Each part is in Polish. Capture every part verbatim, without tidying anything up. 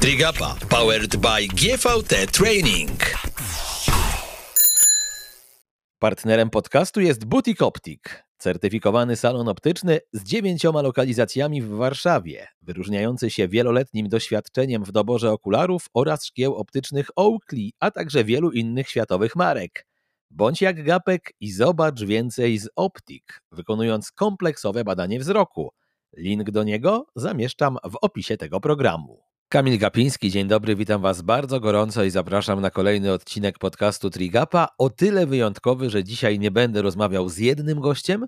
TriGapa, powered by G V T Training. Partnerem podcastu jest Butik Optyk, certyfikowany salon optyczny z dziewięcioma lokalizacjami w Warszawie, wyróżniający się wieloletnim doświadczeniem w doborze okularów oraz szkieł optycznych Oakley, a także wielu innych światowych marek. Bądź jak Gapek i zobacz więcej z Optik, wykonując kompleksowe badanie wzroku. Link do niego zamieszczam w opisie tego programu. Kamil Gapiński, dzień dobry, witam Was bardzo gorąco i zapraszam na kolejny odcinek podcastu TriGapa, o tyle wyjątkowy, że dzisiaj nie będę rozmawiał z jednym gościem,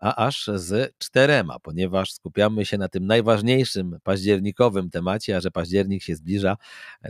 a aż z czterema, ponieważ skupiamy się na tym najważniejszym październikowym temacie, a że październik się zbliża,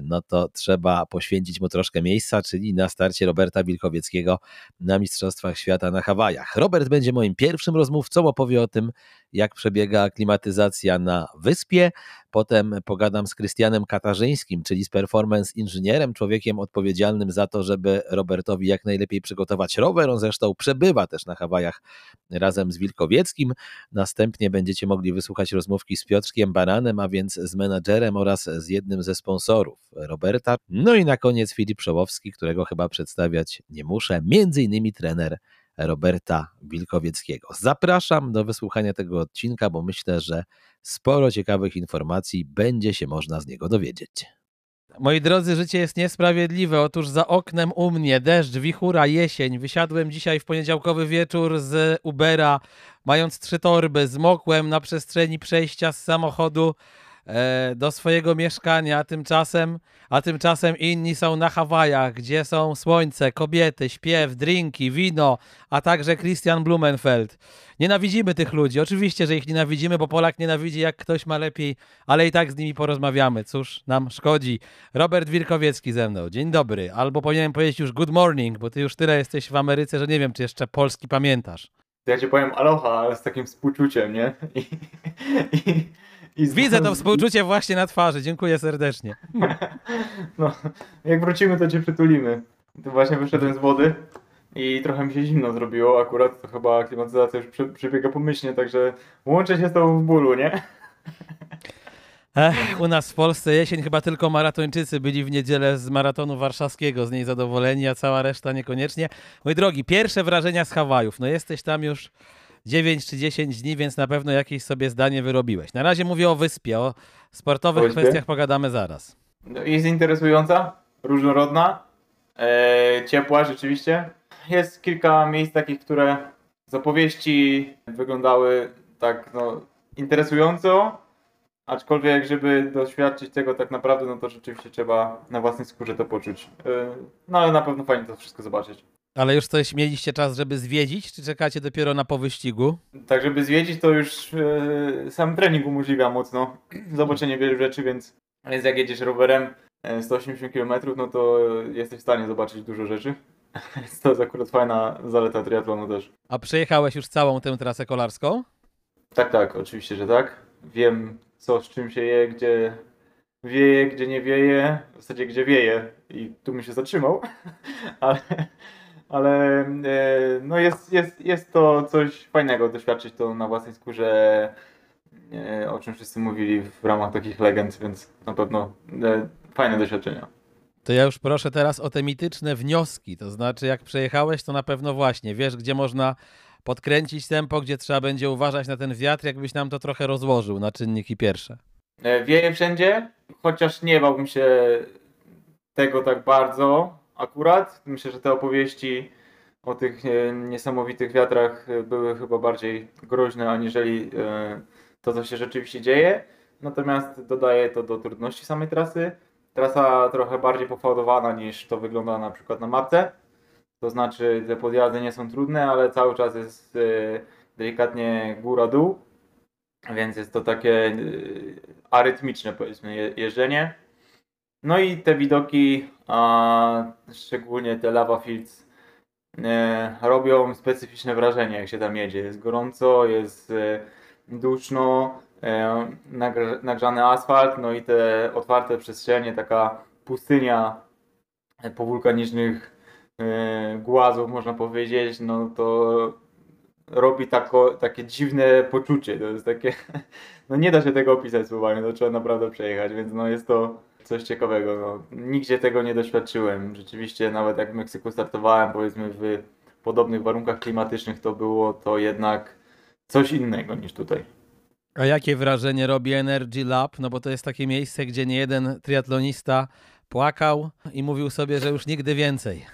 no to trzeba poświęcić mu troszkę miejsca, czyli na starcie Roberta Wilkowieckiego na Mistrzostwach Świata na Hawajach. Robert będzie moim pierwszym rozmówcą, opowie o tym, jak przebiega klimatyzacja na wyspie. Potem pogadam z Krystianem Katarzyńskim, czyli z performance inżynierem, człowiekiem odpowiedzialnym za to, żeby Robertowi jak najlepiej przygotować rower. On zresztą przebywa też na Hawajach razem z Wilkowieckim. Następnie będziecie mogli wysłuchać rozmówki z Piotrkiem Baranem, a więc z menadżerem oraz z jednym ze sponsorów Roberta. No i na koniec Filip Szołowski, którego chyba przedstawiać nie muszę, między innymi trener Roberta Wilkowieckiego. Zapraszam do wysłuchania tego odcinka, bo myślę, że sporo ciekawych informacji będzie się można z niego dowiedzieć. Moi drodzy, życie jest niesprawiedliwe. Otóż za oknem u mnie deszcz, wichura, jesień. Wysiadłem dzisiaj w poniedziałkowy wieczór z Ubera, mając trzy torby. Zmokłem na przestrzeni przejścia z samochodu do swojego mieszkania, a tymczasem, a tymczasem inni są na Hawajach, gdzie są słońce, kobiety, śpiew, drinki, wino, a także Kristian Blummenfelt. Nienawidzimy tych ludzi, oczywiście, że ich nienawidzimy, bo Polak nienawidzi, jak ktoś ma lepiej, ale i tak z nimi porozmawiamy, cóż nam szkodzi. Robert Wilkowiecki ze mną, dzień dobry, albo powinienem powiedzieć już good morning, bo ty już tyle jesteś w Ameryce, że nie wiem, czy jeszcze polski pamiętasz. Ja ci powiem aloha, ale z takim współczuciem, nie? I, i... Widzę to współczucie właśnie na twarzy. Dziękuję serdecznie. No, jak wrócimy, to cię przytulimy. To właśnie wyszedłem z wody i trochę mi się zimno zrobiło. Akurat to chyba klimatyzacja już przebiega pomyślnie, także łączę się z tobą w bólu, nie? Ech, u nas w Polsce jesień, chyba tylko maratończycy byli w niedzielę z maratonu warszawskiego z niej zadowoleni, a cała reszta niekoniecznie. Mój drogi, pierwsze wrażenia z Hawajów. No jesteś tam już dziewięć czy dziesięć dni, więc na pewno jakieś sobie zdanie wyrobiłeś. Na razie mówię o wyspie, o sportowych Wyspie? kwestiach pogadamy zaraz. No, jest interesująca, różnorodna, e, ciepła rzeczywiście. Jest kilka miejsc takich, które z opowieści wyglądały tak no, interesująco, aczkolwiek żeby doświadczyć tego tak naprawdę, no to rzeczywiście trzeba na własnej skórze to poczuć. E, no ale na pewno fajnie to wszystko zobaczyć. Ale już coś mieliście czas, żeby zwiedzić, czy czekacie dopiero na po wyścigu? Tak, żeby zwiedzić, to już e, sam trening umożliwia mocno zobaczenie wielu rzeczy, więc, więc jak jedziesz rowerem sto osiemdziesiąt kilometrów, no to jesteś w stanie zobaczyć dużo rzeczy. To jest akurat fajna zaleta triatlonu też. A przejechałeś już całą tę trasę kolarską? Tak, tak, oczywiście, że tak. Wiem, co z czym się je, gdzie wieje, gdzie nie wieje, w zasadzie gdzie wieje i tu bym się zatrzymał, ale... Ale no jest, jest, jest to coś fajnego, doświadczyć to na własnej skórze, o czym wszyscy mówili w ramach takich legend, więc na pewno fajne doświadczenia. To ja już proszę teraz o te mityczne wnioski, to znaczy jak przejechałeś, to na pewno właśnie wiesz, gdzie można podkręcić tempo, gdzie trzeba będzie uważać na ten wiatr, jakbyś nam to trochę rozłożył na czynniki pierwsze. Wieje wszędzie, chociaż nie bałbym się tego tak bardzo. Akurat myślę, że te opowieści o tych niesamowitych wiatrach były chyba bardziej groźne, aniżeli to, co się rzeczywiście dzieje. Natomiast dodaję to do trudności samej trasy. Trasa trochę bardziej pofałdowana niż to wygląda na przykład na mapce. To znaczy te podjazdy nie są trudne, ale cały czas jest delikatnie góra-dół. Więc jest to takie arytmiczne, powiedzmy, jeżdżenie. No i te widoki, a szczególnie te lava fields, e, robią specyficzne wrażenie, jak się tam jedzie. Jest gorąco, jest e, duszno, e, nagr- nagrzany asfalt, no i te otwarte przestrzenie, taka pustynia powulkanicznych e, głazów, można powiedzieć, no to robi tako, takie dziwne poczucie, to jest takie, no nie da się tego opisać słowami, no trzeba naprawdę przejechać, więc no jest to coś ciekawego, no nigdzie tego nie doświadczyłem, rzeczywiście nawet jak w Meksyku startowałem, powiedzmy w podobnych warunkach klimatycznych, to było to jednak coś innego niż tutaj. A jakie wrażenie robi Energy Lab? No bo to jest takie miejsce, gdzie niejeden triatlonista płakał i mówił sobie, że już nigdy więcej.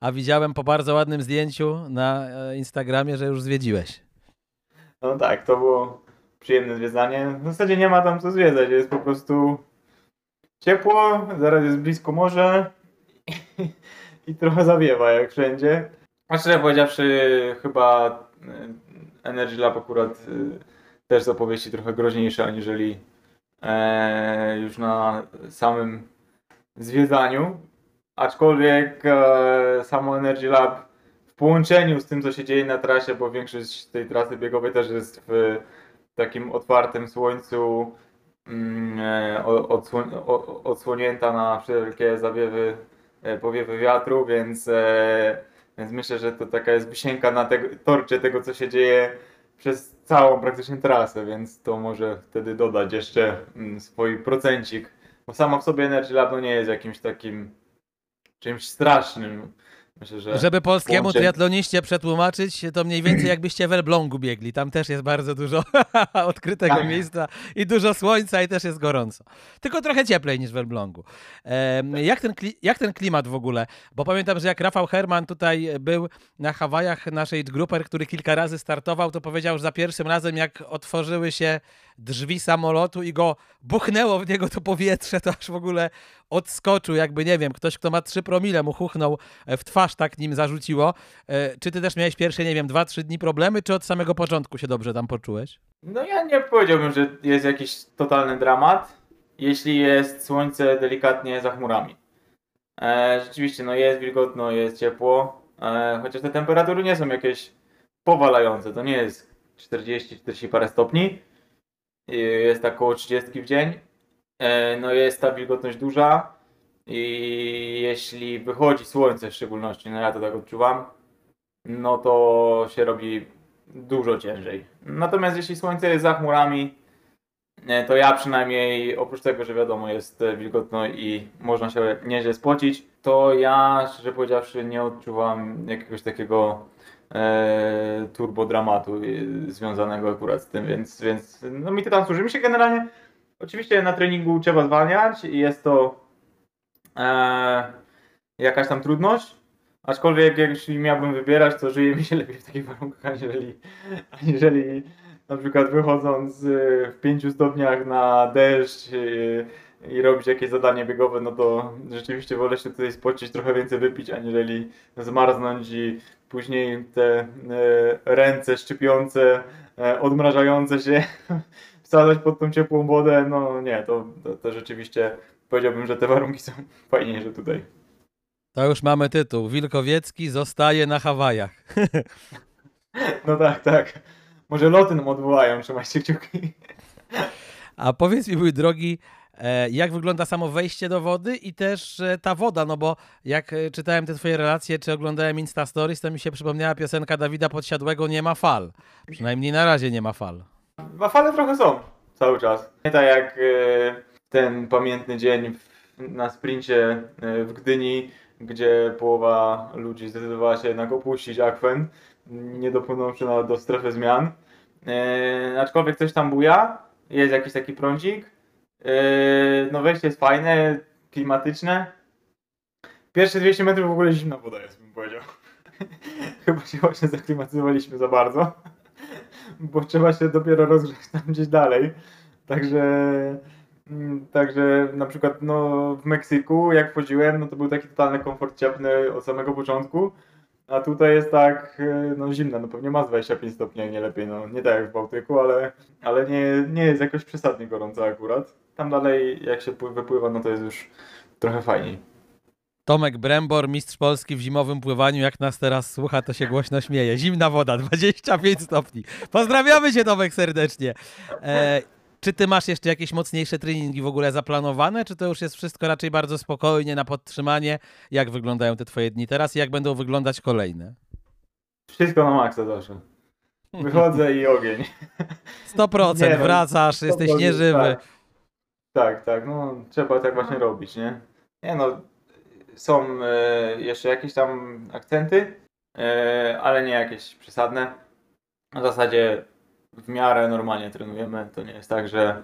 A widziałem po bardzo ładnym zdjęciu na Instagramie, że już zwiedziłeś. No tak, to było przyjemne zwiedzanie. W zasadzie nie ma tam co zwiedzać, jest po prostu ciepło, zaraz jest blisko morza i, i trochę zawiewa jak wszędzie. A szczerze powiedziawszy, chyba Energy Lab akurat też z opowieści trochę groźniejsze, aniżeli e, już na samym zwiedzaniu. Aczkolwiek e, samo Energy Lab w połączeniu z tym, co się dzieje na trasie, bo większość tej trasy biegowej też jest w takim otwartym słońcu, e, odsłoń, odsłonięta na wszelkie zawiewy, e, powiewy wiatru, więc, e, więc myślę, że to taka jest wisienka na te, torcie tego, co się dzieje przez całą praktycznie trasę, więc to może wtedy dodać jeszcze swój procencik. Bo sama w sobie Energy Lab no nie jest jakimś takim czymś strasznym. Myślę, że żeby polskiemu połączenie... triatloniście przetłumaczyć, to mniej więcej jakbyście w Elblągu biegli. Tam też jest bardzo dużo odkrytego tak. miejsca i dużo słońca i też jest gorąco. Tylko trochę cieplej niż w Elblągu. Ehm, jak, ten kli- jak ten klimat w ogóle? Bo pamiętam, że jak Rafał Herman tutaj był na Hawajach, naszej gruper, który kilka razy startował, to powiedział, że za pierwszym razem jak otworzyły się drzwi samolotu i go buchnęło w niego to powietrze, to aż w ogóle odskoczył, jakby nie wiem, ktoś, kto ma trzy promile mu huchnął w twarz, tak nim zarzuciło. Czy ty też miałeś pierwsze, nie wiem, dwa, trzy dni problemy, czy od samego początku się dobrze tam poczułeś? No ja nie powiedziałbym, że jest jakiś totalny dramat, jeśli jest słońce delikatnie za chmurami. E, rzeczywiście, no jest wilgotno, jest ciepło, e, chociaż te temperatury nie są jakieś powalające, to nie jest czterdzieści czterdzieści parę stopni, jest około trzydzieści w dzień, no jest ta wilgotność duża i jeśli wychodzi słońce w szczególności, no ja to tak odczuwam, no to się robi dużo ciężej. Natomiast jeśli słońce jest za chmurami, to ja przynajmniej, oprócz tego, że wiadomo jest wilgotno i można się nieźle spocić, to ja szczerze powiedziawszy nie odczuwam jakiegoś takiego turbodramatu związanego akurat z tym, więc, więc no mi to tam służy. Mi się generalnie, oczywiście na treningu trzeba zwalniać i jest to e, jakaś tam trudność, aczkolwiek jeśli miałbym wybierać, to żyje mi się lepiej w takich warunkach, aniżeli, aniżeli na przykład wychodząc w pięciu stopniach na deszcz i, i robić jakieś zadanie biegowe, no to rzeczywiście wolę się tutaj spocić, trochę więcej wypić, aniżeli zmarznąć i później te e, ręce szczypiące, e, odmrażające się, wsadzać pod tą ciepłą wodę, no nie, to, to, to rzeczywiście powiedziałbym, że te warunki są fajniejsze tutaj. To już mamy tytuł, Wilkowiecki zostaje na Hawajach. No tak, tak. Może loty nam odwołają, trzymajcie kciuki. A powiedz mi, mój drogi, jak wygląda samo wejście do wody i też ta woda, no bo jak czytałem te twoje relacje, czy oglądałem Insta Stories, to mi się przypomniała piosenka Dawida Podsiadłego Nie ma fal. Przynajmniej na razie nie ma fal. A fale trochę są cały czas. Nie tak jak ten pamiętny dzień na sprincie w Gdyni, gdzie połowa ludzi zdecydowała się jednak opuścić akwen, nie dopłynąwszy nawet do strefy zmian. Aczkolwiek coś tam buja, jest jakiś taki prądzik. No wejście jest fajne, klimatyczne. Pierwsze dwieście metrów w ogóle zimna woda jest, bym powiedział. Chyba się właśnie zaklimatyzowaliśmy za bardzo, bo trzeba się dopiero rozgrzać tam gdzieś dalej. Także, także na przykład no, w Meksyku jak wchodziłem, no to był taki totalny komfort cieplny od samego początku. A tutaj jest tak, no zimna, no pewnie ma dwadzieścia pięć stopni, jak nie lepiej, no nie tak jak w Bałtyku, ale, ale nie, nie jest jakoś przesadnie gorąco akurat. Tam dalej jak się wypływa, no to jest już trochę fajniej. Tomek Brembor, mistrz Polski w zimowym pływaniu, jak nas teraz słucha, to się głośno śmieje. Zimna woda, dwadzieścia pięć stopni. Pozdrawiamy cię, Tomek, serdecznie. E, czy ty masz jeszcze jakieś mocniejsze treningi w ogóle zaplanowane, czy to już jest wszystko raczej bardzo spokojnie, na podtrzymanie? Jak wyglądają te twoje dni teraz i jak będą wyglądać kolejne? Wszystko na maksa zawsze. Wychodzę i ogień. sto procent nie, wracasz, sto procent jesteś nieżywy. Tak, tak, tak, no trzeba tak właśnie robić, nie? Nie no, są e, jeszcze jakieś tam akcenty, e, ale nie jakieś przesadne. W zasadzie w miarę normalnie trenujemy, to nie jest tak, że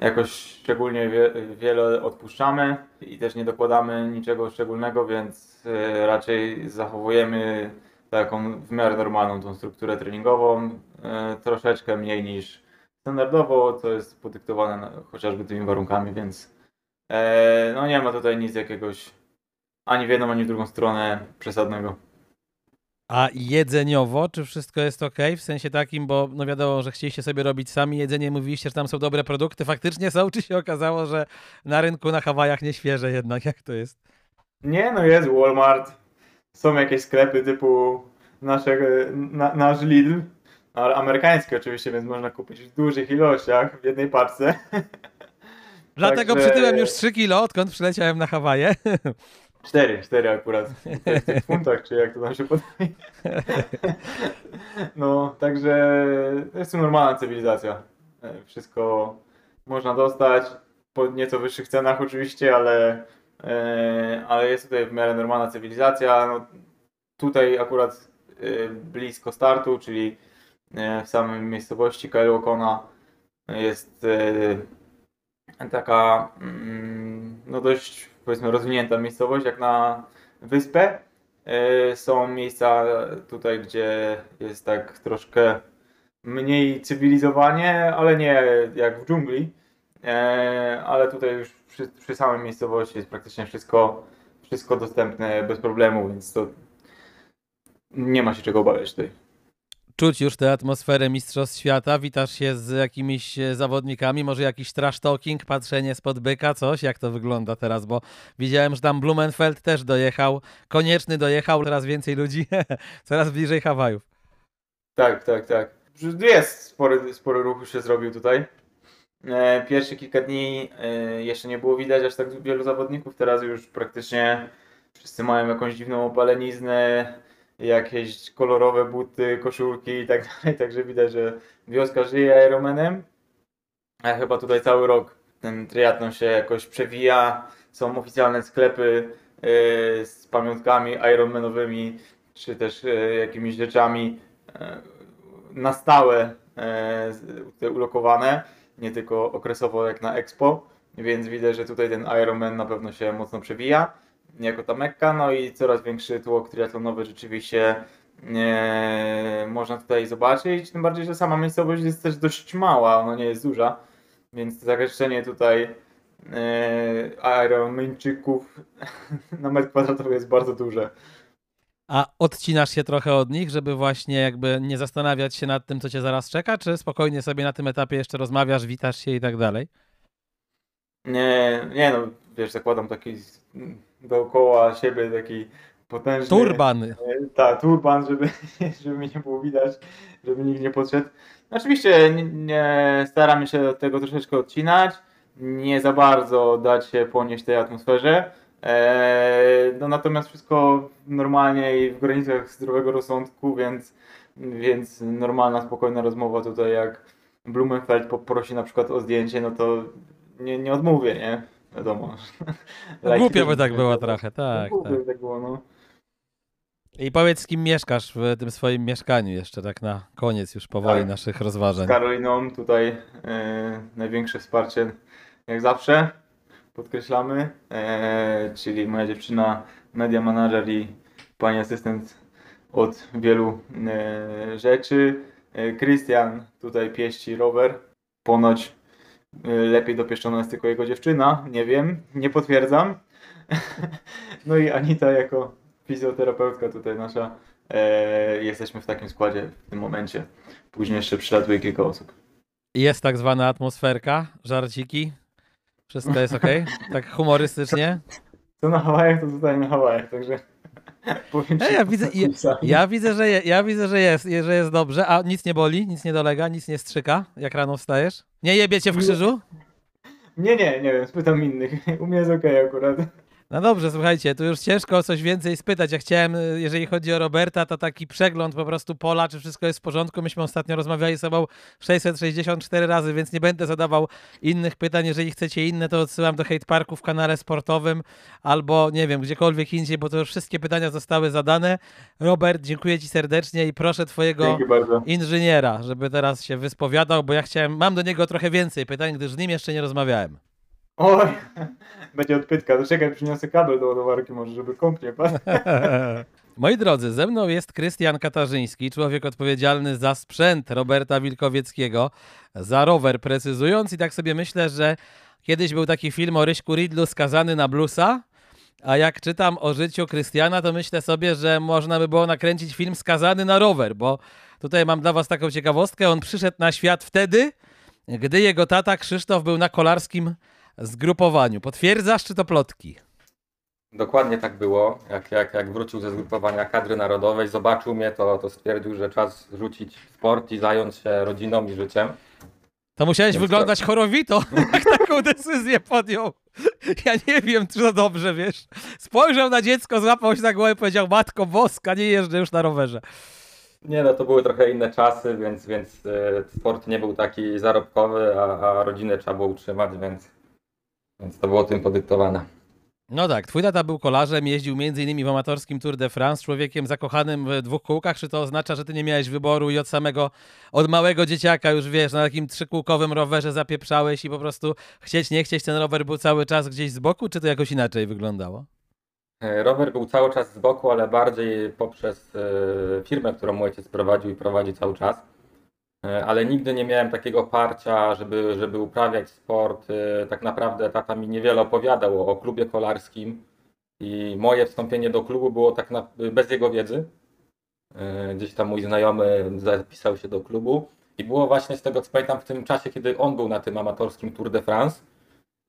jakoś szczególnie wie, wiele odpuszczamy i też nie dokładamy niczego szczególnego, więc e, raczej zachowujemy taką w miarę normalną tą strukturę treningową, e, troszeczkę mniej niż standardowo, co jest podyktowane na, chociażby tymi warunkami, więc e, no nie ma tutaj nic jakiegoś ani w jedną, ani w drugą stronę przesadnego. A jedzeniowo, czy wszystko jest ok? W sensie takim, bo no wiadomo, że chcieliście sobie robić sami jedzenie, mówiliście, że tam są dobre produkty, faktycznie są, czy się okazało, że na rynku na Hawajach nieświeże jednak, jak to jest? Nie, no jest Walmart. Są jakieś sklepy typu nasze, na, nasz Lidl, ale amerykański oczywiście, więc można kupić w dużych ilościach w jednej paczce. Dlatego Także... przytyłem już trzy kilo, odkąd przyleciałem na Hawaje. cztery, cztery akurat. W funtach, czy jak to tam się podoba. No, także jest to normalna cywilizacja. Wszystko można dostać po nieco wyższych cenach oczywiście, ale... ale jest tutaj w miarę normalna cywilizacja. No, tutaj akurat blisko startu, czyli w samej miejscowości Kona jest taka no dość, powiedzmy, rozwinięta miejscowość jak na wyspę. Są miejsca tutaj, gdzie jest tak troszkę mniej cywilizowanie, ale nie jak w dżungli, ale tutaj już Przy, przy samej miejscowości jest praktycznie wszystko, wszystko dostępne bez problemu, więc to nie ma się czego obawiać tutaj. Czuć już tę atmosferę Mistrzostw Świata? Witasz się z jakimiś zawodnikami? Może jakiś trash talking, patrzenie spod byka, coś? Jak to wygląda teraz? Bo widziałem, że tam Blummenfelt też dojechał, Konieczny dojechał, coraz więcej ludzi, coraz bliżej Hawajów. Tak, tak, tak. Jest spory, spory ruch się zrobił tutaj. Pierwsze kilka dni jeszcze nie było widać aż tak wielu zawodników, teraz już praktycznie wszyscy mają jakąś dziwną opaleniznę, jakieś kolorowe buty, koszulki i tak dalej, także widać, że wioska żyje Ironmanem, a chyba tutaj cały rok ten triatlon się jakoś przewija, są oficjalne sklepy z pamiątkami Ironmanowymi, czy też jakimiś rzeczami na stałe ulokowane. Nie tylko okresowo jak na Expo, więc widzę, że tutaj ten Ironman na pewno się mocno przewija jako ta Mekka, no i coraz większy tłok triatlonowy rzeczywiście e, można tutaj zobaczyć, tym bardziej, że sama miejscowość jest też dość mała, ona nie jest duża, więc zagęszczenie tutaj e, Ironmańczyków na metr kwadratowy jest bardzo duże. A odcinasz się trochę od nich, żeby właśnie jakby nie zastanawiać się nad tym, co cię zaraz czeka, czy spokojnie sobie na tym etapie jeszcze rozmawiasz, witasz się i tak dalej? Nie, nie no, wiesz, zakładam taki dookoła siebie taki potężny... Turban! Tak, turban, żeby, żeby mnie nie było widać, żeby nikt nie podszedł. No, oczywiście nie, nie, staramy się od tego troszeczkę odcinać, nie za bardzo dać się ponieść tej atmosferze. No natomiast wszystko normalnie i w granicach zdrowego rozsądku, więc, więc normalna, spokojna rozmowa tutaj, jak Blummenfelt poprosi na przykład o zdjęcie, no to nie, nie odmówię, nie? Wiadomo. No, głupio by tak było trochę, tak. Głupio by tak było, no. I powiedz, z kim mieszkasz w tym swoim mieszkaniu jeszcze, tak na koniec już powoli tak, naszych rozważań. Z Karoliną tutaj yy, największe wsparcie, jak zawsze. Podkreślamy, e, czyli moja dziewczyna, media manager i pani asystent od wielu e, rzeczy. Krystian tutaj pieści rower. Ponoć e, lepiej dopieszczona jest tylko jego dziewczyna, nie wiem, nie potwierdzam. No i Anita jako fizjoterapeutka tutaj nasza, e, jesteśmy w takim składzie w tym momencie. Później jeszcze przylatuje kilka osób. Jest tak zwana atmosferka, żarciki. Wszystko jest okej? Okay? Tak humorystycznie? To na Hawajach, to tutaj na Hawajach, także... Ja, ja, widzę, ja, ja, widzę, że je, ja widzę, że jest, że jest dobrze, a nic nie boli, nic nie dolega, nic nie strzyka, jak rano wstajesz? Nie jebie cię w krzyżu? Nie, nie, nie wiem, spytam innych. U mnie jest okej okay akurat. No dobrze, słuchajcie, tu już ciężko o coś więcej spytać. Ja chciałem, jeżeli chodzi o Roberta, to taki przegląd po prostu pola, czy wszystko jest w porządku. Myśmy ostatnio rozmawiali z sobą sześćset sześćdziesiąt cztery razy, więc nie będę zadawał innych pytań. Jeżeli chcecie inne, to odsyłam do Hate Parku w kanale sportowym albo, nie wiem, gdziekolwiek indziej, bo to już wszystkie pytania zostały zadane. Robert, dziękuję Ci serdecznie i proszę Twojego inżyniera, żeby teraz się wyspowiadał, bo ja chciałem, mam do niego trochę więcej pytań, gdyż z nim jeszcze nie rozmawiałem. Oj, będzie odpytka. Zaczekaj, przyniosę kabel do ładowarki może, żeby kąpnie pan. Moi drodzy, ze mną jest Krystian Katarzyński, człowiek odpowiedzialny za sprzęt Roberta Wilkowieckiego, za rower precyzując, i tak sobie myślę, że kiedyś był taki film o Ryśku Ridlu skazany na bluesa, a jak czytam o życiu Krystiana, to myślę sobie, że można by było nakręcić film skazany na rower, bo tutaj mam dla was taką ciekawostkę. On przyszedł na świat wtedy, gdy jego tata Krzysztof był na kolarskim zgrupowaniu. Potwierdzasz, czy to plotki? Dokładnie tak było. Jak, jak, jak wrócił ze zgrupowania kadry narodowej, zobaczył mnie, to, to stwierdził, że czas rzucić sport i zająć się rodziną i życiem. To musiałeś Więc wyglądać to... chorowito, jak taką decyzję podjął. Ja nie wiem, czy to dobrze, wiesz. Spojrzał na dziecko, złapał się na głowę i powiedział: Matko Boska, nie jeżdżę już na rowerze. Nie, no to były trochę inne czasy, więc, więc sport nie był taki zarobkowy, a, a rodzinę trzeba było utrzymać, więc Więc to było tym podyktowane. No tak, twój tata był kolarzem, jeździł między innymi w amatorskim Tour de France, człowiekiem zakochanym w dwóch kółkach. Czy to oznacza, że ty nie miałeś wyboru i od samego, od małego dzieciaka już, wiesz, na takim trzykółkowym rowerze zapieprzałeś i po prostu chcieć, nie chcieć, ten rower był cały czas gdzieś z boku, czy to jakoś inaczej wyglądało? Rower był cały czas z boku, ale bardziej poprzez firmę, którą mój ojciec prowadził i prowadzi cały czas. Ale nigdy nie miałem takiego parcia, żeby, żeby uprawiać sport. Tak naprawdę tata mi niewiele opowiadał o, o klubie kolarskim i moje wstąpienie do klubu było tak na, bez jego wiedzy. Gdzieś tam mój znajomy zapisał się do klubu i było właśnie, z tego co pamiętam, w tym czasie, kiedy on był na tym amatorskim Tour de France,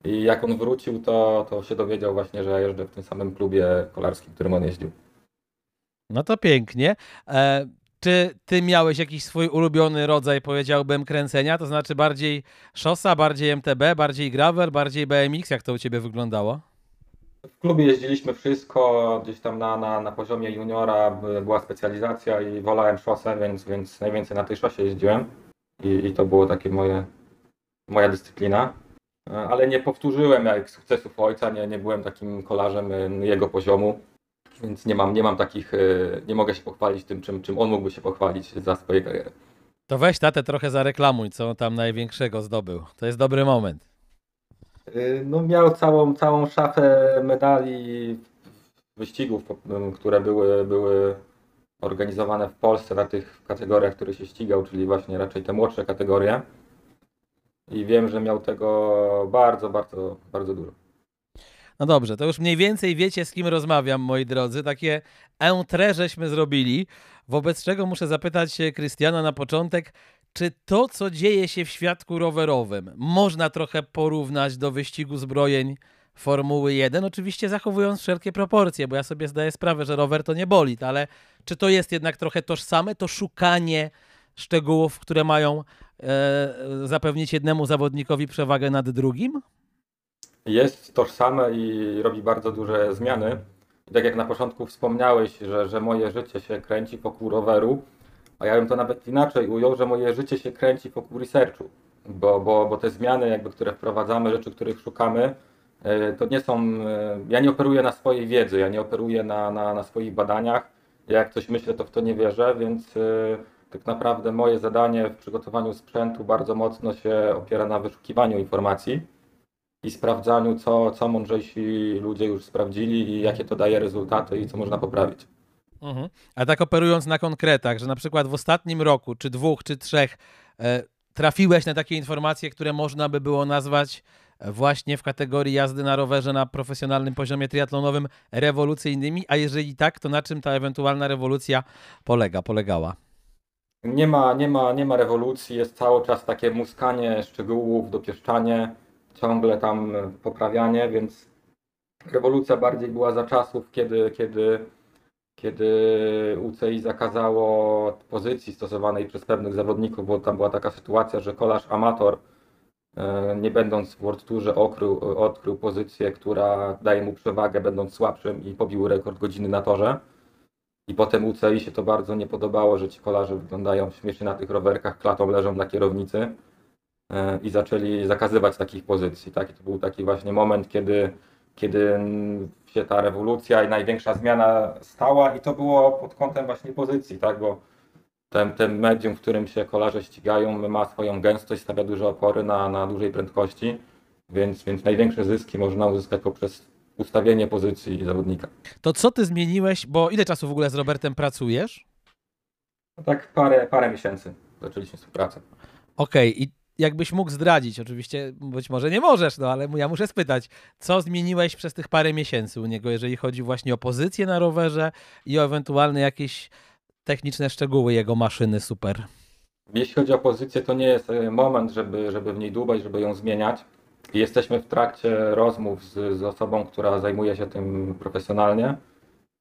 i jak on wrócił, to, to się dowiedział właśnie, że ja jeżdżę w tym samym klubie kolarskim, w którym on jeździł. No to pięknie. E... Czy ty miałeś jakiś swój ulubiony rodzaj, powiedziałbym, kręcenia? To znaczy bardziej szosa, bardziej M T B, bardziej gravel, bardziej B M X? Jak to u ciebie wyglądało? W klubie jeździliśmy wszystko, gdzieś tam na, na, na poziomie juniora była specjalizacja i wolałem szosę, więc, więc najwięcej na tej szosie jeździłem i, i to było takie moje, moja dyscyplina. Ale nie powtórzyłem jak sukcesów ojca, nie, nie byłem takim kolarzem jego poziomu. Więc nie mam, nie mam takich, nie mogę się pochwalić tym, czym, czym on mógłby się pochwalić za swoje kariery. To weź tatę trochę zareklamuj, co on tam największego zdobył. To jest dobry moment. No miał całą, całą szafę medali, wyścigów, które były, były organizowane w Polsce na tych kategoriach, które się ścigał, czyli właśnie raczej te młodsze kategorie. I wiem, że miał tego bardzo, bardzo, bardzo dużo. No dobrze, to już mniej więcej wiecie, z kim rozmawiam, moi drodzy. Takie entrée żeśmy zrobili, wobec czego muszę zapytać Krystiana na początek, czy to, co dzieje się w światku rowerowym, można trochę porównać do wyścigu zbrojeń Formuły jeden? Oczywiście zachowując wszelkie proporcje, bo ja sobie zdaję sprawę, że rower to nie bolid, ale czy to jest jednak trochę tożsame, to szukanie szczegółów, które mają e, zapewnić jednemu zawodnikowi przewagę nad drugim? Jest tożsame i robi bardzo duże zmiany. I tak jak na początku wspomniałeś, że, że moje życie się kręci wokół roweru, a ja bym to nawet inaczej ujął, że moje życie się kręci wokół researchu, bo, bo, bo te zmiany, jakby, które wprowadzamy, rzeczy, których szukamy, to nie są... Ja nie operuję na swojej wiedzy, ja nie operuję na, na, na swoich badaniach. Ja jak coś myślę, to w to nie wierzę, więc tak naprawdę moje zadanie w przygotowaniu sprzętu bardzo mocno się opiera na wyszukiwaniu informacji i sprawdzaniu, co, co mądrzejsi ludzie już sprawdzili i jakie to daje rezultaty i co można poprawić. Mhm. A tak operując na konkretach, że na przykład w ostatnim roku, czy dwóch, czy trzech, e, trafiłeś na takie informacje, które można by było nazwać właśnie w kategorii jazdy na rowerze na profesjonalnym poziomie triatlonowym rewolucyjnymi, a jeżeli tak, to na czym ta ewentualna rewolucja polega, polegała? Nie ma, nie ma, nie ma rewolucji, jest cały czas takie muskanie szczegółów, dopieszczanie, ciągle tam poprawianie, więc rewolucja bardziej była za czasów, kiedy, kiedy, kiedy U C I zakazało pozycji stosowanej przez pewnych zawodników, bo tam była taka sytuacja, że kolarz amator nie będąc w World Tourze okrył, odkrył pozycję, która daje mu przewagę, będąc słabszym, i pobił rekord godziny na torze. I potem U C I się to bardzo nie podobało, że ci kolarze wyglądają śmiesznie na tych rowerkach, klatą leżą na kierownicy i zaczęli zakazywać takich pozycji. Tak? I to był taki właśnie moment, kiedy, kiedy się ta rewolucja i największa zmiana stała, i to było pod kątem właśnie pozycji, tak? Bo ten, ten medium, w którym się kolarze ścigają, ma swoją gęstość, stawia duże opory na, na dużej prędkości, więc, więc największe zyski można uzyskać poprzez ustawienie pozycji zawodnika. To co ty zmieniłeś, bo ile czasu w ogóle z Robertem pracujesz? No tak parę, parę miesięcy zaczęliśmy współpracę. Okej, okay. I jakbyś mógł zdradzić, oczywiście być może nie możesz, no ale ja muszę spytać, co zmieniłeś przez tych parę miesięcy u niego, jeżeli chodzi właśnie o pozycję na rowerze i o ewentualne jakieś techniczne szczegóły jego maszyny super? Jeśli chodzi o pozycję, to nie jest moment, żeby, żeby w niej dłubać, żeby ją zmieniać. Jesteśmy w trakcie rozmów z, z osobą, która zajmuje się tym profesjonalnie,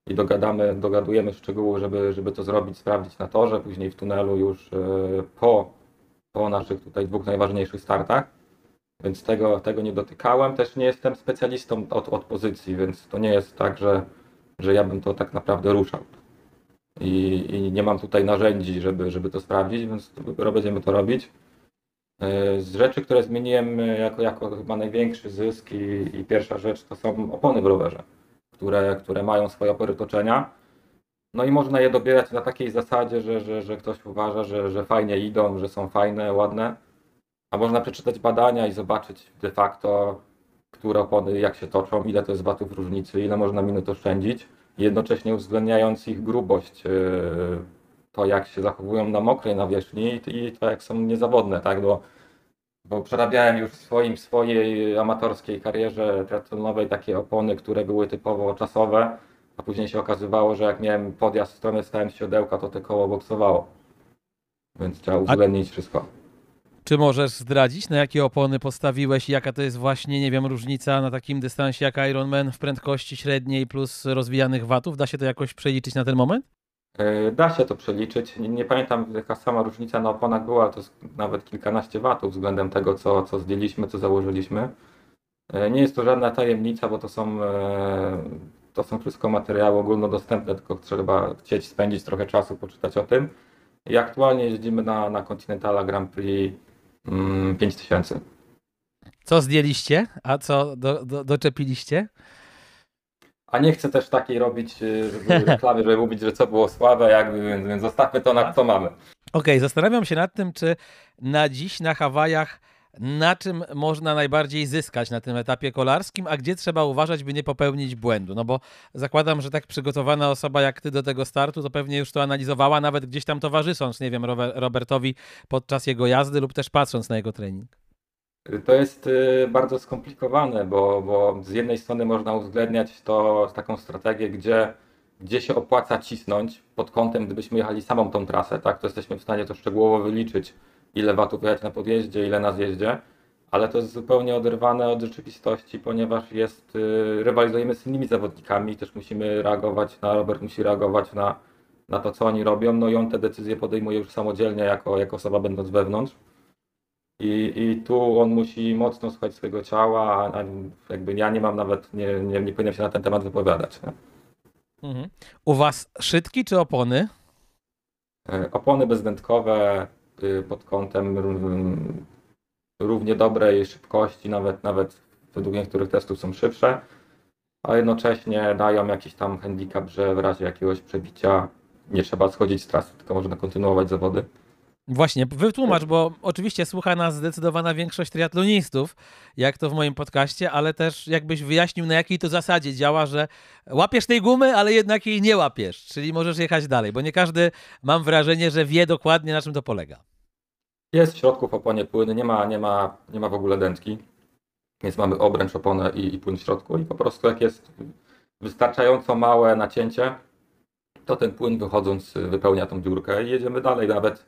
i dogadamy, dogadujemy szczegóły, żeby, żeby to zrobić, sprawdzić na torze, później w tunelu już po, po naszych tutaj dwóch najważniejszych startach, więc tego, tego nie dotykałem. Też nie jestem specjalistą od, od pozycji, więc to nie jest tak, że, że ja bym to tak naprawdę ruszał. I, i nie mam tutaj narzędzi, żeby, żeby to sprawdzić, więc to, będziemy to robić. Z rzeczy, które zmieniłem jako, jako chyba największy zysk i, i pierwsza rzecz, to są opony w rowerze, które, które mają swoje opory toczenia. No i można je dobierać na takiej zasadzie, że, że, że ktoś uważa, że, że fajnie idą, że są fajne, ładne. A można przeczytać badania i zobaczyć de facto, które opony jak się toczą, ile to jest watów różnicy, ile można minut oszczędzić, jednocześnie uwzględniając ich grubość, to jak się zachowują na mokrej nawierzchni i to jak są niezawodne, tak? Bo, bo przerabiałem już w swoim, swojej amatorskiej karierze triathlonowej takie opony, które były typowo czasowe, a później się okazywało, że jak miałem podjazd w stronę, stałem z siodełka, to te koło boksowało. Więc trzeba uwzględnić a... wszystko. Czy możesz zdradzić, na jakie opony postawiłeś i jaka to jest właśnie, nie wiem, różnica na takim dystansie jak Ironman w prędkości średniej plus rozwijanych watów? Da się to jakoś przeliczyć na ten moment? Da się to przeliczyć. Nie, nie pamiętam, jaka sama różnica na oponach była, ale to jest nawet kilkanaście watów względem tego, co, co zdjęliśmy, co założyliśmy. Nie jest to żadna tajemnica, bo to są, to są wszystko materiały ogólnodostępne, tylko trzeba chcieć spędzić trochę czasu, poczytać o tym. I aktualnie jeździmy na, na Continentala Grand Prix mm, pięć tysięcy. Co zdjęliście? A co do, do, doczepiliście? A nie chcę też takiej robić reklamy, żeby mówić, że co było słabe, jakby, więc, więc zostawmy to, na co mamy. Okej, okay, zastanawiam się nad tym, czy na dziś na Hawajach na czym można najbardziej zyskać na tym etapie kolarskim, a gdzie trzeba uważać, by nie popełnić błędu. No bo zakładam, że tak przygotowana osoba jak ty do tego startu, to pewnie już to analizowała, nawet gdzieś tam towarzysząc, nie wiem, Robertowi podczas jego jazdy lub też patrząc na jego trening. To jest bardzo skomplikowane, bo, bo z jednej strony można uwzględniać to, taką strategię, gdzie, gdzie się opłaca cisnąć pod kątem, gdybyśmy jechali samą tą trasę, tak? To jesteśmy w stanie to szczegółowo wyliczyć, ile watów jechać na podjeździe, ile na zjeździe, ale to jest zupełnie oderwane od rzeczywistości, ponieważ jest, rywalizujemy z innymi zawodnikami i też musimy reagować na, Robert musi reagować na, na to, co oni robią, no i on te decyzje podejmuje już samodzielnie jako, jako osoba będąc wewnątrz. I, I tu on musi mocno słuchać swojego ciała, a jakby ja nie mam nawet, nie, nie, nie powinienem się na ten temat wypowiadać. Mhm. U was szydki czy opony? Opony bezdętkowe pod kątem równie dobrej szybkości, nawet, nawet według niektórych testów są szybsze, a jednocześnie dają jakiś tam handicap, że w razie jakiegoś przebicia nie trzeba schodzić z trasy, tylko można kontynuować zawody. Właśnie, wytłumacz, bo oczywiście słucha nas zdecydowana większość triatlonistów, jak to w moim podcaście, ale też jakbyś wyjaśnił, na jakiej to zasadzie działa, że łapiesz tej gumy, ale jednak jej nie łapiesz, czyli możesz jechać dalej, bo nie każdy, mam wrażenie, że wie dokładnie, na czym to polega. Jest w środku w oponie płyn, nie ma, nie ma, nie ma w ogóle dętki, więc mamy obręcz, oponę i, i płyn w środku i po prostu jak jest wystarczająco małe nacięcie, to ten płyn wychodząc wypełnia tą dziurkę i jedziemy dalej. Nawet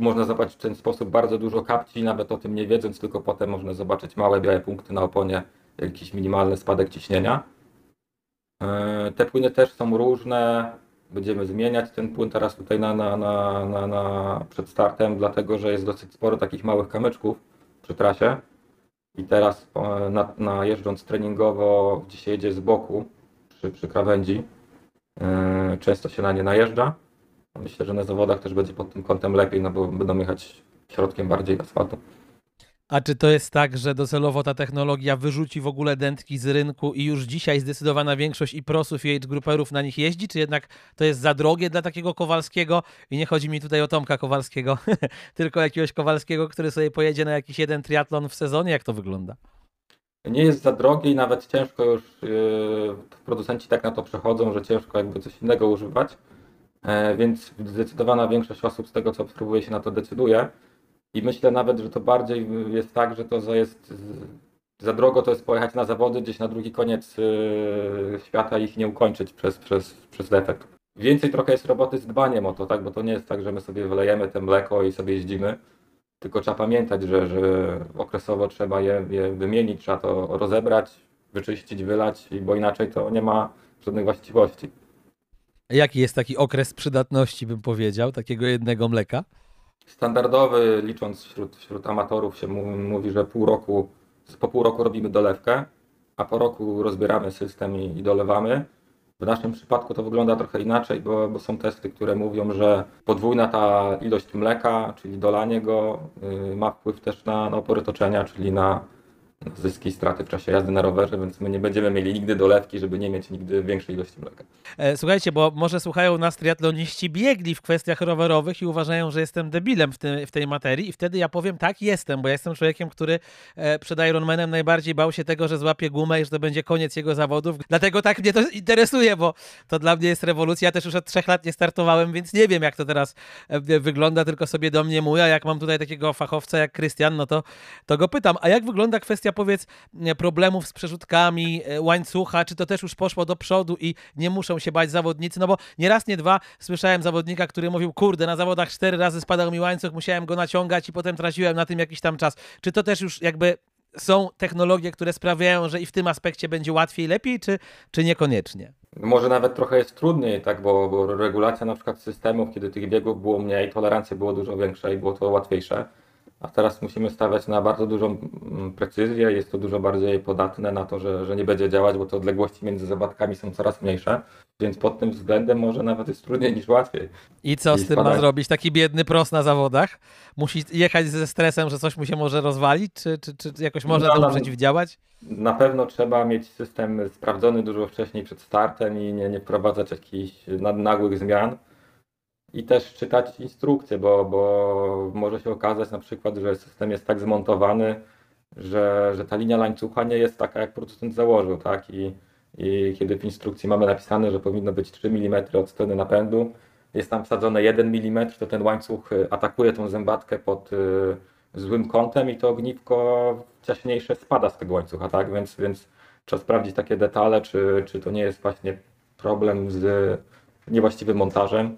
można zobaczyć w ten sposób bardzo dużo kapci, nawet o tym nie wiedząc, tylko potem można zobaczyć małe białe punkty na oponie, jakiś minimalny spadek ciśnienia. Te płyny też są różne, będziemy zmieniać ten płyn teraz tutaj na, na, na, na, na przed startem, dlatego że jest dosyć sporo takich małych kamyczków przy trasie, I teraz na, na jeżdżąc treningowo, gdzie się jedzie z boku przy, przy krawędzi, yy, często się na nie najeżdża. Myślę, że na zawodach też będzie pod tym kątem lepiej, no bo będą jechać środkiem bardziej asfaltu. A czy to jest tak, że docelowo ta technologia wyrzuci w ogóle dętki z rynku i już dzisiaj zdecydowana większość i prosów, i age-grouperów na nich jeździ? Czy jednak to jest za drogie dla takiego Kowalskiego? I nie chodzi mi tutaj o Tomka Kowalskiego, tylko jakiegoś Kowalskiego, który sobie pojedzie na jakiś jeden triatlon w sezonie. Jak to wygląda? Nie jest za drogie i nawet ciężko już, yy, producenci tak na to przechodzą, że ciężko jakby coś innego używać, yy, więc zdecydowana większość osób z tego, co obserwuję, się na to decyduje. I myślę nawet, że to bardziej jest tak, że to jest za drogo, to jest pojechać na zawody gdzieś na drugi koniec świata i ich nie ukończyć przez, przez, przez defekt. Więcej trochę jest roboty z dbaniem o to, tak? Bo to nie jest tak, że my sobie wylejemy te mleko i sobie jeździmy, tylko trzeba pamiętać, że, że okresowo trzeba je, je wymienić, trzeba to rozebrać, wyczyścić, wylać, bo inaczej to nie ma żadnych właściwości. Jaki jest taki okres przydatności, bym powiedział, takiego jednego mleka? Standardowy, licząc wśród, wśród amatorów, się mówi, że pół roku, po pół roku robimy dolewkę, a po roku rozbieramy system i, i dolewamy. W naszym przypadku to wygląda trochę inaczej, bo, bo są testy, które mówią, że podwójna ta ilość mleka, czyli dolanie go, yy, ma wpływ też na, na opory toczenia, czyli na, na zyski i straty w czasie jazdy na rowerze, więc my nie będziemy mieli nigdy dolewki, żeby nie mieć nigdy większej ilości mleka. Słuchajcie, bo może słuchają nas triatloniści biegli w kwestiach rowerowych i uważają, że jestem debilem w, tym, w tej materii i wtedy ja powiem tak, jestem, bo ja jestem człowiekiem, który przed Ironmanem najbardziej bał się tego, że złapie gumę i że to będzie koniec jego zawodów. Dlatego tak mnie to interesuje, bo to dla mnie jest rewolucja. Ja też już od trzech lat nie startowałem, więc nie wiem, jak to teraz wygląda, tylko sobie do mnie mówię, a jak mam tutaj takiego fachowca jak Krystian, no to, to go pytam, a jak wygląda kwestia, powiedz, problemów z przerzutkami, łańcucha, czy to też już poszło do przodu i nie muszą się bać zawodnicy, no bo nie raz, nie dwa słyszałem zawodnika, który mówił, kurde, na zawodach cztery razy spadał mi łańcuch, musiałem go naciągać i potem traciłem na tym jakiś tam czas. Czy to też już jakby są technologie, które sprawiają, że i w tym aspekcie będzie łatwiej, lepiej, czy, czy niekoniecznie? Może nawet trochę jest trudniej, tak, bo, bo regulacja na przykład systemów, kiedy tych biegów było mniej, tolerancja było dużo większa i było to łatwiejsze. A teraz musimy stawiać na bardzo dużą precyzję, jest to dużo bardziej podatne na to, że, że nie będzie działać, bo te odległości między zawadkami są coraz mniejsze, więc pod tym względem może nawet jest trudniej niż łatwiej. I co I z tym spadać. Ma zrobić? Taki biedny pros na zawodach? Musi jechać ze stresem, że coś mu się może rozwalić? Czy, czy, czy jakoś można no, temu przeciwdziałać? Na pewno trzeba mieć system sprawdzony dużo wcześniej przed startem i nie, nie wprowadzać jakichś nagłych zmian. I też czytać instrukcje, bo, bo może się okazać na przykład, że system jest tak zmontowany, że, że ta linia łańcucha nie jest taka, jak producent założył, tak? I, i kiedy w instrukcji mamy napisane, że powinno być trzy milimetry od strony napędu, jest tam wsadzone jeden milimetr, to ten łańcuch atakuje tą zębatkę pod y, złym kątem i to ogniwko ciaśniejsze spada z tego łańcucha, tak? Więc, więc trzeba sprawdzić takie detale, czy, czy to nie jest właśnie problem z niewłaściwym montażem.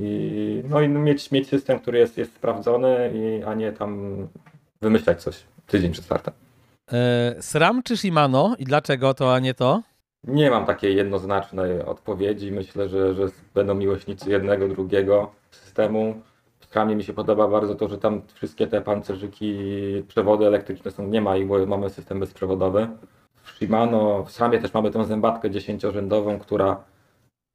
I, no i mieć, mieć system, który jest, jest sprawdzony, i, a nie tam wymyślać coś tydzień przed startem. Yy, SRAM czy Shimano i dlaczego to, a nie to? Nie mam takiej jednoznacznej odpowiedzi. Myślę, że, że będą miłośnicy jednego, drugiego systemu. W SRAMie mi się podoba bardzo to, że tam wszystkie te pancerzyki, przewody elektryczne są, nie ma ich, bo mamy system bezprzewodowy. W Shimano, w SRAMie też mamy tą zębatkę dziesięciorzędową, która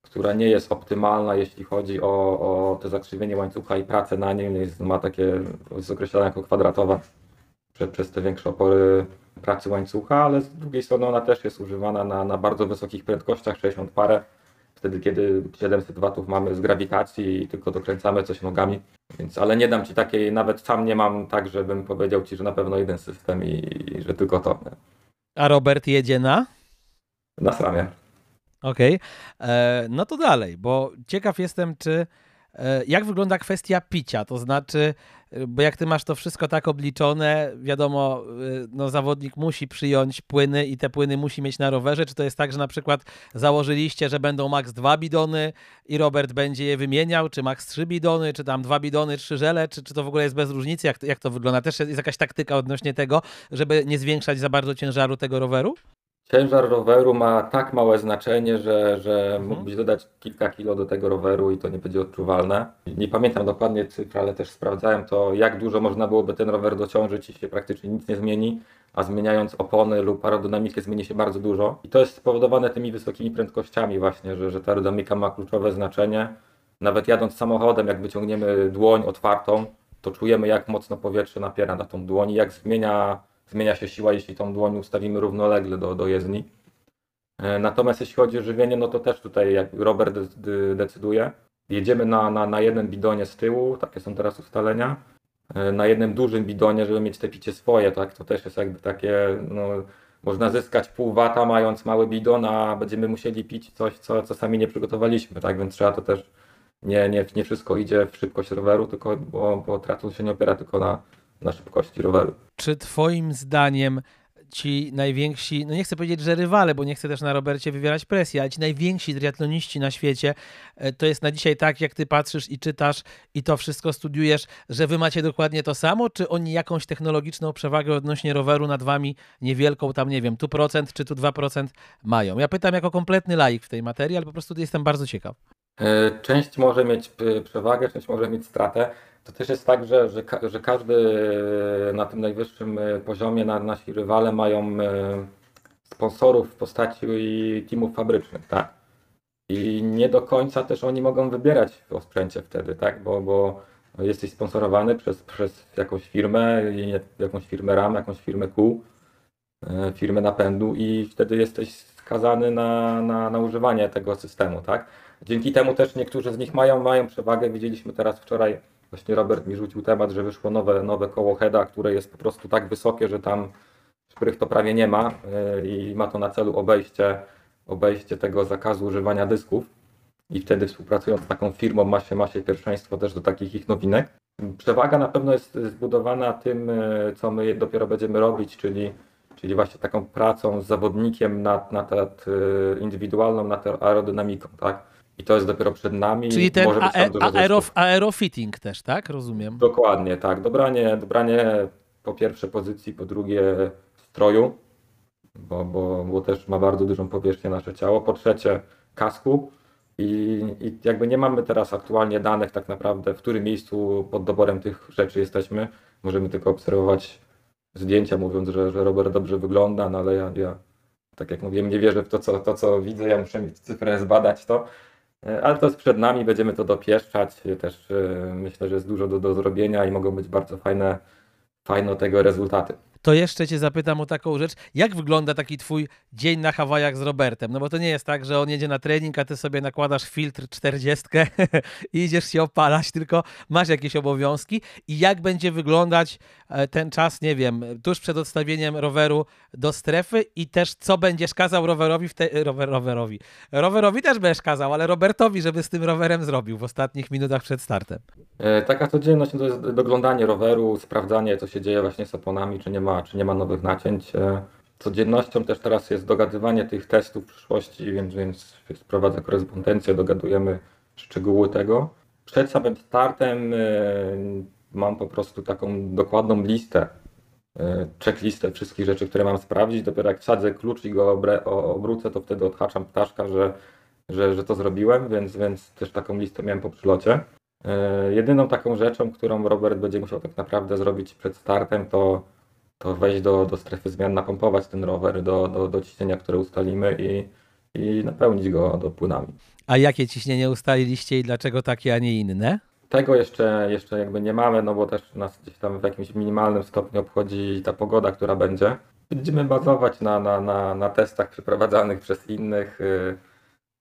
która nie jest optymalna, jeśli chodzi o, o to zakrzywienie łańcucha i pracę na nim. Jest, ma takie, jest określane jako kwadratowa prze, przez te większe opory pracy łańcucha, ale z drugiej strony ona też jest używana na, na bardzo wysokich prędkościach, sześćdziesiąt parę, wtedy kiedy siedemset watów mamy z grawitacji i tylko dokręcamy coś nogami. Więc, ale nie dam Ci takiej, nawet sam nie mam tak, żebym powiedział Ci, że na pewno jeden system i, i że tylko to. Nie? A Robert jedzie na? Na SRAMie. Okej, okay. No to dalej, bo ciekaw jestem, czy jak wygląda kwestia picia, to znaczy, bo jak ty masz to wszystko tak obliczone, wiadomo, no zawodnik musi przyjąć płyny i te płyny musi mieć na rowerze, czy to jest tak, że na przykład założyliście, że będą maks dwa bidony i Robert będzie je wymieniał, czy maks trzy bidony, czy tam dwa bidony, trzy żele, czy, czy to w ogóle jest bez różnicy, jak to, jak to wygląda? Też jest jakaś taktyka odnośnie tego, żeby nie zwiększać za bardzo ciężaru tego roweru? ciężar roweru ma tak małe znaczenie, że, że mhm. mógłbyś dodać kilka kilo do tego roweru i to nie będzie odczuwalne. Nie pamiętam dokładnie cyfr, ale też sprawdzałem to, jak dużo można byłoby ten rower dociążyć i się praktycznie nic nie zmieni, a zmieniając opony lub aerodynamikę zmieni się bardzo dużo. I to jest spowodowane tymi wysokimi prędkościami właśnie, że, że ta aerodynamika ma kluczowe znaczenie. Nawet jadąc samochodem, jak wyciągniemy dłoń otwartą, to czujemy, jak mocno powietrze napiera na tą dłoń i jak zmienia, zmienia się siła, jeśli tą dłoń ustawimy równolegle do, do jezdni. Natomiast jeśli chodzi o żywienie, no to też tutaj jak Robert decyduje. Jedziemy na, na, na jednym bidonie z tyłu, takie są teraz ustalenia. Na jednym dużym bidonie, żeby mieć te picie swoje, tak? To też jest jakby takie, no, można zyskać pół wata mając mały bidon, a będziemy musieli pić coś, co, co sami nie przygotowaliśmy, tak? Więc trzeba to też, nie, nie, nie wszystko idzie w szybkość roweru, tylko, bo, bo triatlon się nie opiera tylko na, na szybkości roweru. Czy twoim zdaniem ci najwięksi, no nie chcę powiedzieć, że rywale, bo nie chcę też na Robercie wywierać presji, ale ci najwięksi triatloniści na świecie, to jest na dzisiaj tak, jak ty patrzysz i czytasz i to wszystko studiujesz, że wy macie dokładnie to samo, czy oni jakąś technologiczną przewagę odnośnie roweru nad wami niewielką, tam nie wiem, tu procent czy tu dwa procent mają? Ja pytam jako kompletny laik w tej materii, ale po prostu jestem bardzo ciekaw. Część może mieć przewagę, część może mieć stratę. To też jest tak, że, że, ka- że każdy na tym najwyższym poziomie, na, nasi rywale mają sponsorów w postaci teamów fabrycznych, tak? I nie do końca też oni mogą wybierać o sprzęcie wtedy, tak? Bo, bo jesteś sponsorowany przez, przez jakąś firmę, jakąś firmę RAM, jakąś firmę kół, firmę napędu i wtedy jesteś skazany na, na, na używanie tego systemu, tak? Dzięki temu też niektórzy z nich mają, mają przewagę. Widzieliśmy teraz wczoraj, właśnie Robert mi rzucił temat, że wyszło nowe, nowe koło Heada, które jest po prostu tak wysokie, że tam szprych to prawie nie ma i ma to na celu obejście, obejście tego zakazu używania dysków i wtedy współpracując z taką firmą ma się, ma się pierwszeństwo też do takich ich nowinek. Przewaga na pewno jest zbudowana tym, co my dopiero będziemy robić, czyli Czyli właśnie taką pracą z zawodnikiem nad, nad, nad indywidualną, nad aerodynamiką, tak? I to jest dopiero przed nami. Czyli ten może być tam dużo aerof, aerofitting też, tak? Rozumiem. Dokładnie, tak. Dobranie, dobranie po pierwsze pozycji, po drugie stroju, bo, bo, bo też ma bardzo dużą powierzchnię nasze ciało. Po trzecie kasku i, i jakby nie mamy teraz aktualnie danych tak naprawdę, w którym miejscu pod doborem tych rzeczy jesteśmy. Możemy tylko obserwować zdjęcia, mówiąc, że, że Robert dobrze wygląda, no ale ja, ja tak jak mówiłem, nie wierzę w to co, to, co widzę, ja muszę mieć cyfrę, zbadać to, ale to jest przed nami, będziemy to dopieszczać, też myślę, że jest dużo do, do zrobienia i mogą być bardzo fajne, fajne tego rezultaty. To jeszcze cię zapytam o taką rzecz, jak wygląda taki twój dzień na Hawajach z Robertem? No bo to nie jest tak, że on jedzie na trening, a ty sobie nakładasz filtr czterdziestkę i idziesz się opalać, tylko masz jakieś obowiązki. I jak będzie wyglądać ten czas, nie wiem, tuż przed odstawieniem roweru do strefy i też co będziesz kazał rowerowi, w te... Rower, rowerowi, rowerowi też będziesz kazał, ale Robertowi, żeby z tym rowerem zrobił w ostatnich minutach przed startem. Taka codzienność to jest doglądanie roweru, sprawdzanie co się dzieje właśnie z oponami, czy nie ma czy nie ma nowych nacięć. Codziennością też teraz jest dogadywanie tych testów w przyszłości, więc, więc prowadzę korespondencję, dogadujemy szczegóły tego. Przed samym startem mam po prostu taką dokładną listę, checklistę wszystkich rzeczy, które mam sprawdzić. Dopiero jak wsadzę klucz i go obrócę, to wtedy odhaczam ptaszka, że, że, że to zrobiłem, więc, więc też taką listę miałem po przylocie. Jedyną taką rzeczą, którą Robert będzie musiał tak naprawdę zrobić przed startem, to to wejść do, do strefy zmian, napompować ten rower do, do, do ciśnienia, które ustalimy i, i napełnić go do płynami. A jakie ciśnienie ustaliliście i dlaczego takie, a nie inne? Tego jeszcze, jeszcze jakby nie mamy, no bo też nas gdzieś tam w jakimś minimalnym stopniu obchodzi ta pogoda, która będzie. Będziemy bazować na, na, na, na testach przeprowadzanych przez innych,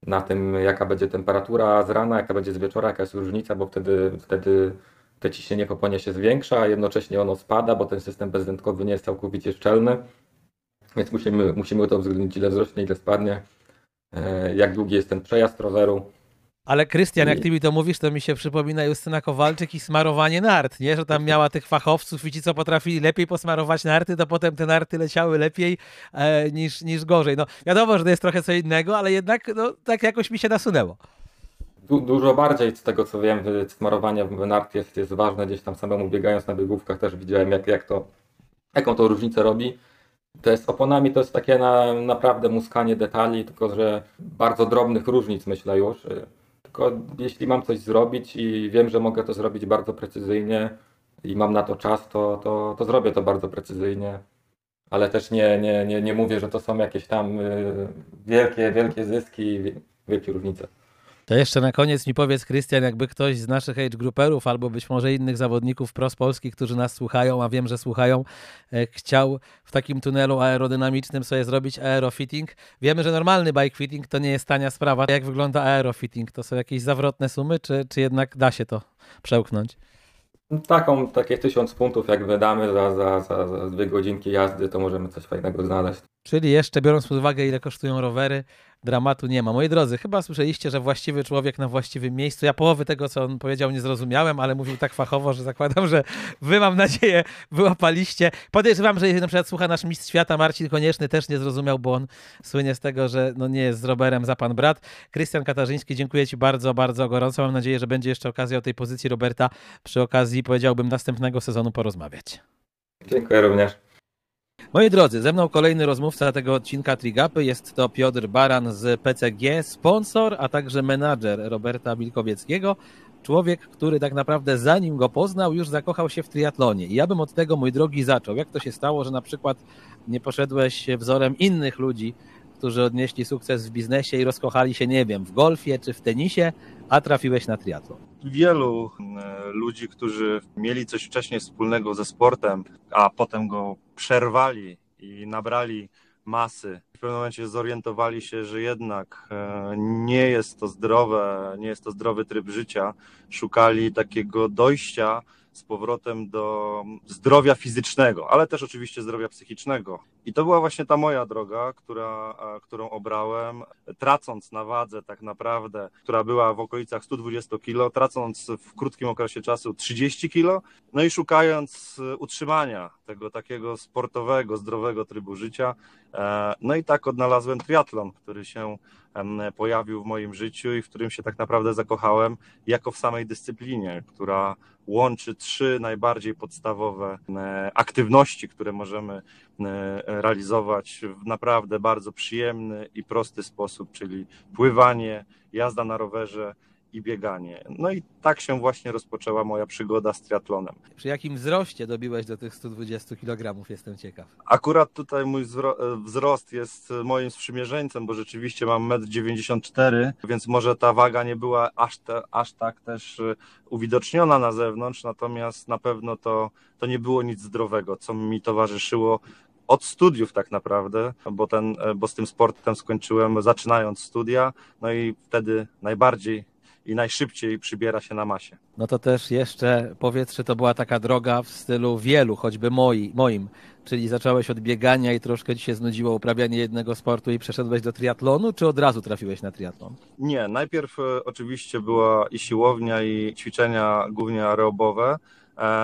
na tym jaka będzie temperatura z rana, jaka będzie z wieczora, jaka jest różnica, bo wtedy wtedy te ciśnienie w oponie się zwiększa, a jednocześnie ono spada, bo ten system bezwzględkowy nie jest całkowicie szczelny, więc musimy, musimy to uwzględnić, ile wzrośnie, ile spadnie, jak długi jest ten przejazd roweru. Ale Krystian, jak ty mi to mówisz, to mi się przypomina Justyna Kowalczyk i smarowanie nart, nie? Że tam miała tych fachowców i ci, co potrafili lepiej posmarować narty, to potem te narty leciały lepiej e, niż, niż gorzej. No, wiadomo, że to jest trochę co innego, ale jednak no, tak jakoś mi się nasunęło. Du- dużo bardziej z tego co wiem, smarowanie w nart jest, jest ważne, gdzieś tam samemu biegając na biegówkach też widziałem jak, jak to, jaką to różnicę robi. To z oponami to jest takie na, naprawdę muskanie detali, tylko że bardzo drobnych różnic myślę już. Tylko jeśli mam coś zrobić i wiem, że mogę to zrobić bardzo precyzyjnie i mam na to czas, to, to, to zrobię to bardzo precyzyjnie. Ale też nie, nie, nie, nie mówię, że to są jakieś tam wielkie, wielkie zyski, wielkie różnice. To jeszcze na koniec mi powiedz, Krystian, jakby ktoś z naszych age grouperów albo być może innych zawodników pros polskich, którzy nas słuchają, a wiem, że słuchają, chciał w takim tunelu aerodynamicznym sobie zrobić aerofitting. Wiemy, że normalny bike fitting to nie jest tania sprawa. Jak wygląda aerofitting? To są jakieś zawrotne sumy, czy, czy jednak da się to przełknąć? Taką, takie tysiąc funtów jak wydamy za, za, za, za dwie godzinki jazdy, to możemy coś fajnego znaleźć. Czyli jeszcze biorąc pod uwagę, ile kosztują rowery, dramatu nie ma. Moi drodzy, chyba słyszeliście, że właściwy człowiek na właściwym miejscu. Ja połowy tego, co on powiedział, nie zrozumiałem, ale mówił tak fachowo, że zakładam, że wy, mam nadzieję, wyłapaliście. Podejrzewam, że jeżeli na przykład słucha nasz mistrz świata Marcin Konieczny, też nie zrozumiał, bo on słynie z tego, że no nie jest z Roberem za pan brat. Krystian Katarzyński, dziękuję ci bardzo, bardzo gorąco. Mam nadzieję, że będzie jeszcze okazja o tej pozycji Roberta przy okazji, powiedziałbym, następnego sezonu porozmawiać. Dziękuję również. Moi drodzy, ze mną kolejny rozmówca tego odcinka TriGapy. Jest to Piotr Baran z P C G, sponsor, a także menadżer Roberta Wilkowieckiego. Człowiek, który tak naprawdę zanim go poznał, już zakochał się w triatlonie. I ja bym od tego, mój drogi, zaczął. Jak to się stało, że na przykład nie poszedłeś wzorem innych ludzi, którzy odnieśli sukces w biznesie i rozkochali się, nie wiem, w golfie czy w tenisie, a trafiłeś na triatlon? Wielu ludzi, którzy mieli coś wcześniej wspólnego ze sportem, a potem go przerwali i nabrali masy, w pewnym momencie zorientowali się, że jednak nie jest to zdrowe, nie jest to zdrowy tryb życia. Szukali takiego dojścia z powrotem do zdrowia fizycznego, ale też oczywiście zdrowia psychicznego. I to była właśnie ta moja droga, która, którą obrałem, tracąc na wadze tak naprawdę, która była w okolicach sto dwadzieścia kilo, tracąc w krótkim okresie czasu trzydzieści kilo, no i szukając utrzymania tego takiego sportowego, zdrowego trybu życia. No i tak odnalazłem triatlon, który się pojawił w moim życiu i w którym się tak naprawdę zakochałem jako w samej dyscyplinie, która łączy trzy najbardziej podstawowe aktywności, które możemy realizować w naprawdę bardzo przyjemny i prosty sposób, czyli pływanie, jazda na rowerze i bieganie. No i tak się właśnie rozpoczęła moja przygoda z triatlonem. Przy jakim wzroście dobiłeś do tych stu dwudziestu kilogramów? Jestem ciekaw. Akurat tutaj mój wzrost jest moim sprzymierzeńcem, bo rzeczywiście mam metr dziewięćdziesiąt cztery, więc może ta waga nie była aż, te, aż tak też uwidoczniona na zewnątrz, natomiast na pewno to, to nie było nic zdrowego, co mi towarzyszyło od studiów tak naprawdę, bo, ten, bo z tym sportem skończyłem zaczynając studia, no i wtedy najbardziej i najszybciej przybiera się na masie. No to też jeszcze powiedz, czy to była taka droga w stylu wielu, choćby moi, moim, czyli zacząłeś od biegania i troszkę ci się znudziło uprawianie jednego sportu i przeszedłeś do triatlonu, czy od razu trafiłeś na triatlon? Nie, najpierw oczywiście była i siłownia, i ćwiczenia głównie aerobowe,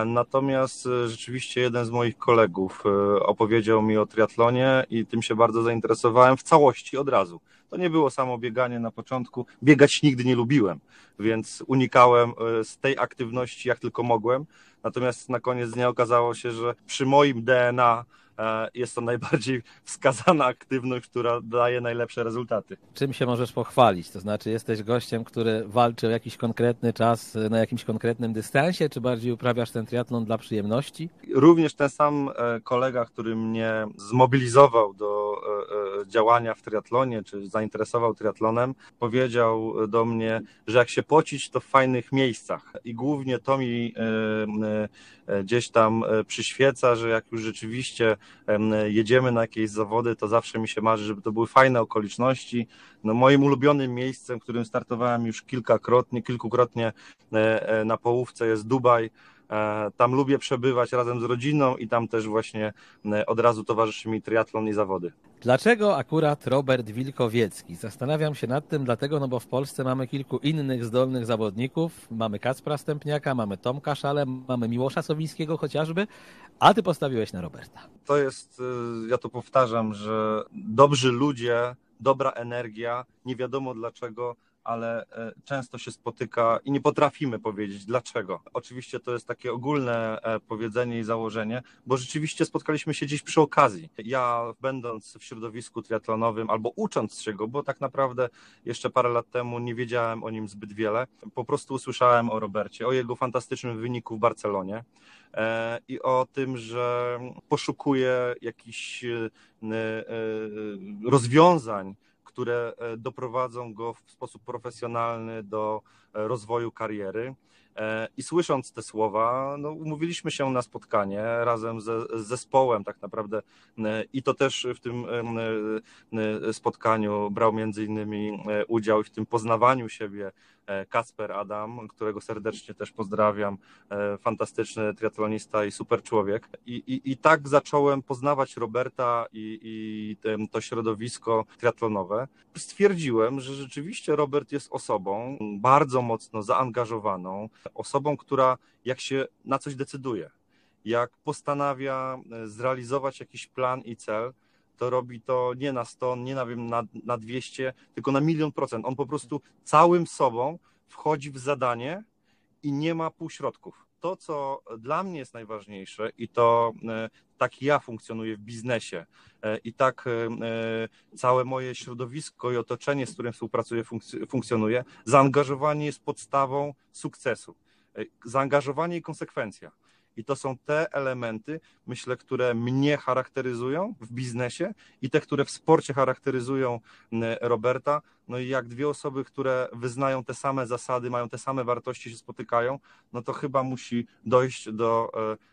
natomiast rzeczywiście jeden z moich kolegów opowiedział mi o triatlonie i tym się bardzo zainteresowałem w całości od razu. To nie było samo bieganie na początku. Biegać nigdy nie lubiłem, więc unikałem z tej aktywności jak tylko mogłem. Natomiast na koniec dnia okazało się, że przy moim D N A jest to najbardziej wskazana aktywność, która daje najlepsze rezultaty. Czym się możesz pochwalić? To znaczy jesteś gościem, który walczy o jakiś konkretny czas na jakimś konkretnym dystansie, czy bardziej uprawiasz ten triatlon dla przyjemności? Również ten sam kolega, który mnie zmobilizował do działania w triatlonie, czy zainteresował triatlonem, powiedział do mnie, że jak się pocić, to w fajnych miejscach. I głównie to mi gdzieś tam przyświeca, że jak już rzeczywiście jedziemy na jakieś zawody, to zawsze mi się marzy, żeby to były fajne okoliczności. No, moim ulubionym miejscem, w którym startowałem już kilkakrotnie, kilkukrotnie na połówce jest Dubaj. Tam lubię przebywać razem z rodziną i tam też właśnie od razu towarzyszy mi triatlon i zawody. Dlaczego akurat Robert Wilkowiecki? Zastanawiam się nad tym, dlatego, no bo w Polsce mamy kilku innych zdolnych zawodników. Mamy Kacpra Stępniaka, mamy Tomka Szale, mamy Miłosza Sowińskiego chociażby, a ty postawiłeś na Roberta. To jest, ja to powtarzam, że dobrzy ludzie, dobra energia, nie wiadomo dlaczego, ale często się spotyka i nie potrafimy powiedzieć dlaczego. Oczywiście to jest takie ogólne powiedzenie i założenie, bo rzeczywiście spotkaliśmy się dziś przy okazji. Ja będąc w środowisku triatlonowym albo ucząc się go, bo tak naprawdę jeszcze parę lat temu nie wiedziałem o nim zbyt wiele, po prostu usłyszałem o Robercie, o jego fantastycznym wyniku w Barcelonie i o tym, że poszukuje jakichś rozwiązań, które doprowadzą go w sposób profesjonalny do rozwoju kariery. I słysząc te słowa, no, umówiliśmy się na spotkanie razem ze, z zespołem tak naprawdę i to też w tym spotkaniu brał między innymi udział w tym poznawaniu siebie Kacper Adam, którego serdecznie też pozdrawiam, fantastyczny triatlonista i super człowiek. I, i, i tak zacząłem poznawać Roberta i, i tym, to środowisko triatlonowe. Stwierdziłem, że rzeczywiście Robert jest osobą bardzo mocno zaangażowaną, osobą, która jak się na coś decyduje, jak postanawia zrealizować jakiś plan i cel, to robi to nie na sto, nie na, wiem, na, na dwieście, tylko na milion procent. On po prostu całym sobą wchodzi w zadanie i nie ma półśrodków. To, co dla mnie jest najważniejsze i to tak ja funkcjonuję w biznesie i tak całe moje środowisko i otoczenie, z którym współpracuję, funkcjonuje, zaangażowanie jest podstawą sukcesu. Zaangażowanie i konsekwencja. I to są te elementy, myślę, które mnie charakteryzują w biznesie i te, które w sporcie charakteryzują Roberta. No i jak dwie osoby, które wyznają te same zasady, mają te same wartości, się spotykają, no to chyba musi dojść do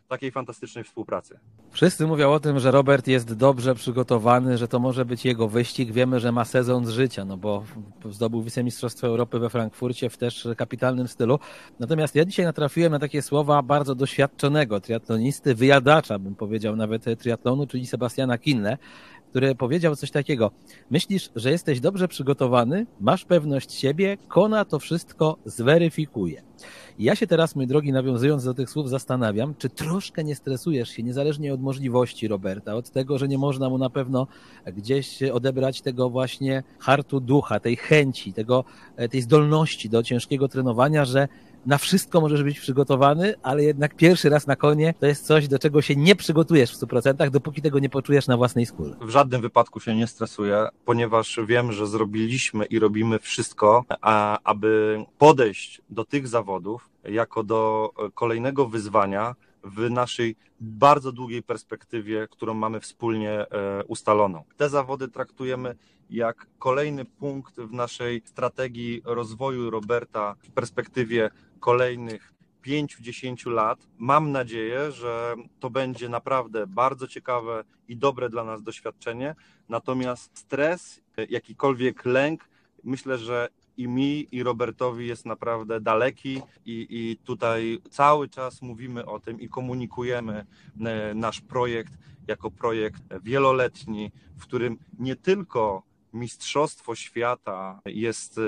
takiej fantastycznej współpracy. Wszyscy mówią o tym, że Robert jest dobrze przygotowany, że to może być jego wyścig. Wiemy, że ma sezon z życia, no bo zdobył wicemistrzostwo Europy we Frankfurcie w też kapitalnym stylu. Natomiast ja dzisiaj natrafiłem na takie słowa bardzo doświadczonego triatlonisty, wyjadacza bym powiedział nawet triatlonu, czyli Sebastiana Kienle, który powiedział coś takiego: myślisz, że jesteś dobrze przygotowany, masz pewność siebie, Kona to wszystko zweryfikuje. I ja się teraz, mój drogi, nawiązując do tych słów, zastanawiam, czy troszkę nie stresujesz się, niezależnie od możliwości Roberta, od tego, że nie można mu na pewno gdzieś odebrać tego właśnie hartu ducha, tej chęci, tego, tej zdolności do ciężkiego trenowania, że na wszystko możesz być przygotowany, ale jednak pierwszy raz na konie to jest coś, do czego się nie przygotujesz w stu procentach, dopóki tego nie poczujesz na własnej skórze. W żadnym wypadku się nie stresuję, ponieważ wiem, że zrobiliśmy i robimy wszystko, a, aby podejść do tych zawodów jako do kolejnego wyzwania w naszej bardzo długiej perspektywie, którą mamy wspólnie ustaloną. Te zawody traktujemy jak kolejny punkt w naszej strategii rozwoju Roberta w perspektywie kolejnych pięciu do dziesięciu lat. Mam nadzieję, że to będzie naprawdę bardzo ciekawe i dobre dla nas doświadczenie. Natomiast stres, jakikolwiek lęk, myślę, że i mi, i Robertowi jest naprawdę daleki i, i tutaj cały czas mówimy o tym i komunikujemy nasz projekt jako projekt wieloletni, w którym nie tylko Mistrzostwo Świata jest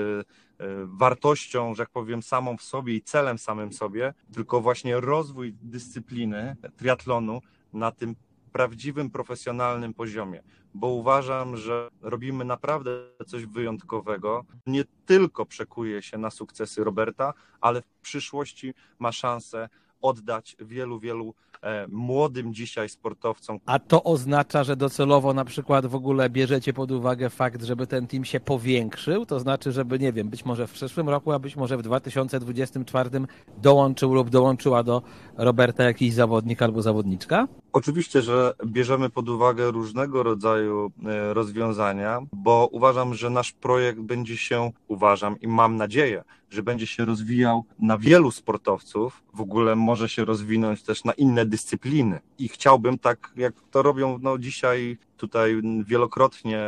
wartością, że jak powiem, samą w sobie i celem samym sobie, tylko właśnie rozwój dyscypliny triatlonu na tym prawdziwym, profesjonalnym poziomie, bo uważam, że robimy naprawdę coś wyjątkowego. Nie tylko przekuje się na sukcesy Roberta, ale w przyszłości ma szansę oddać wielu, wielu e, młodym dzisiaj sportowcom. A to oznacza, że docelowo na przykład w ogóle bierzecie pod uwagę fakt, żeby ten team się powiększył? To znaczy, żeby, nie wiem, być może w przyszłym roku, a być może w dwa tysiące dwudziestym czwartym dołączył lub dołączyła do Roberta jakiś zawodnik albo zawodniczka? Oczywiście, że bierzemy pod uwagę różnego rodzaju rozwiązania, bo uważam, że nasz projekt będzie się, uważam i mam nadzieję, że będzie się rozwijał na wielu sportowców, w ogóle może się rozwinąć też na inne dyscypliny. I chciałbym tak, jak to robią no, dzisiaj tutaj wielokrotnie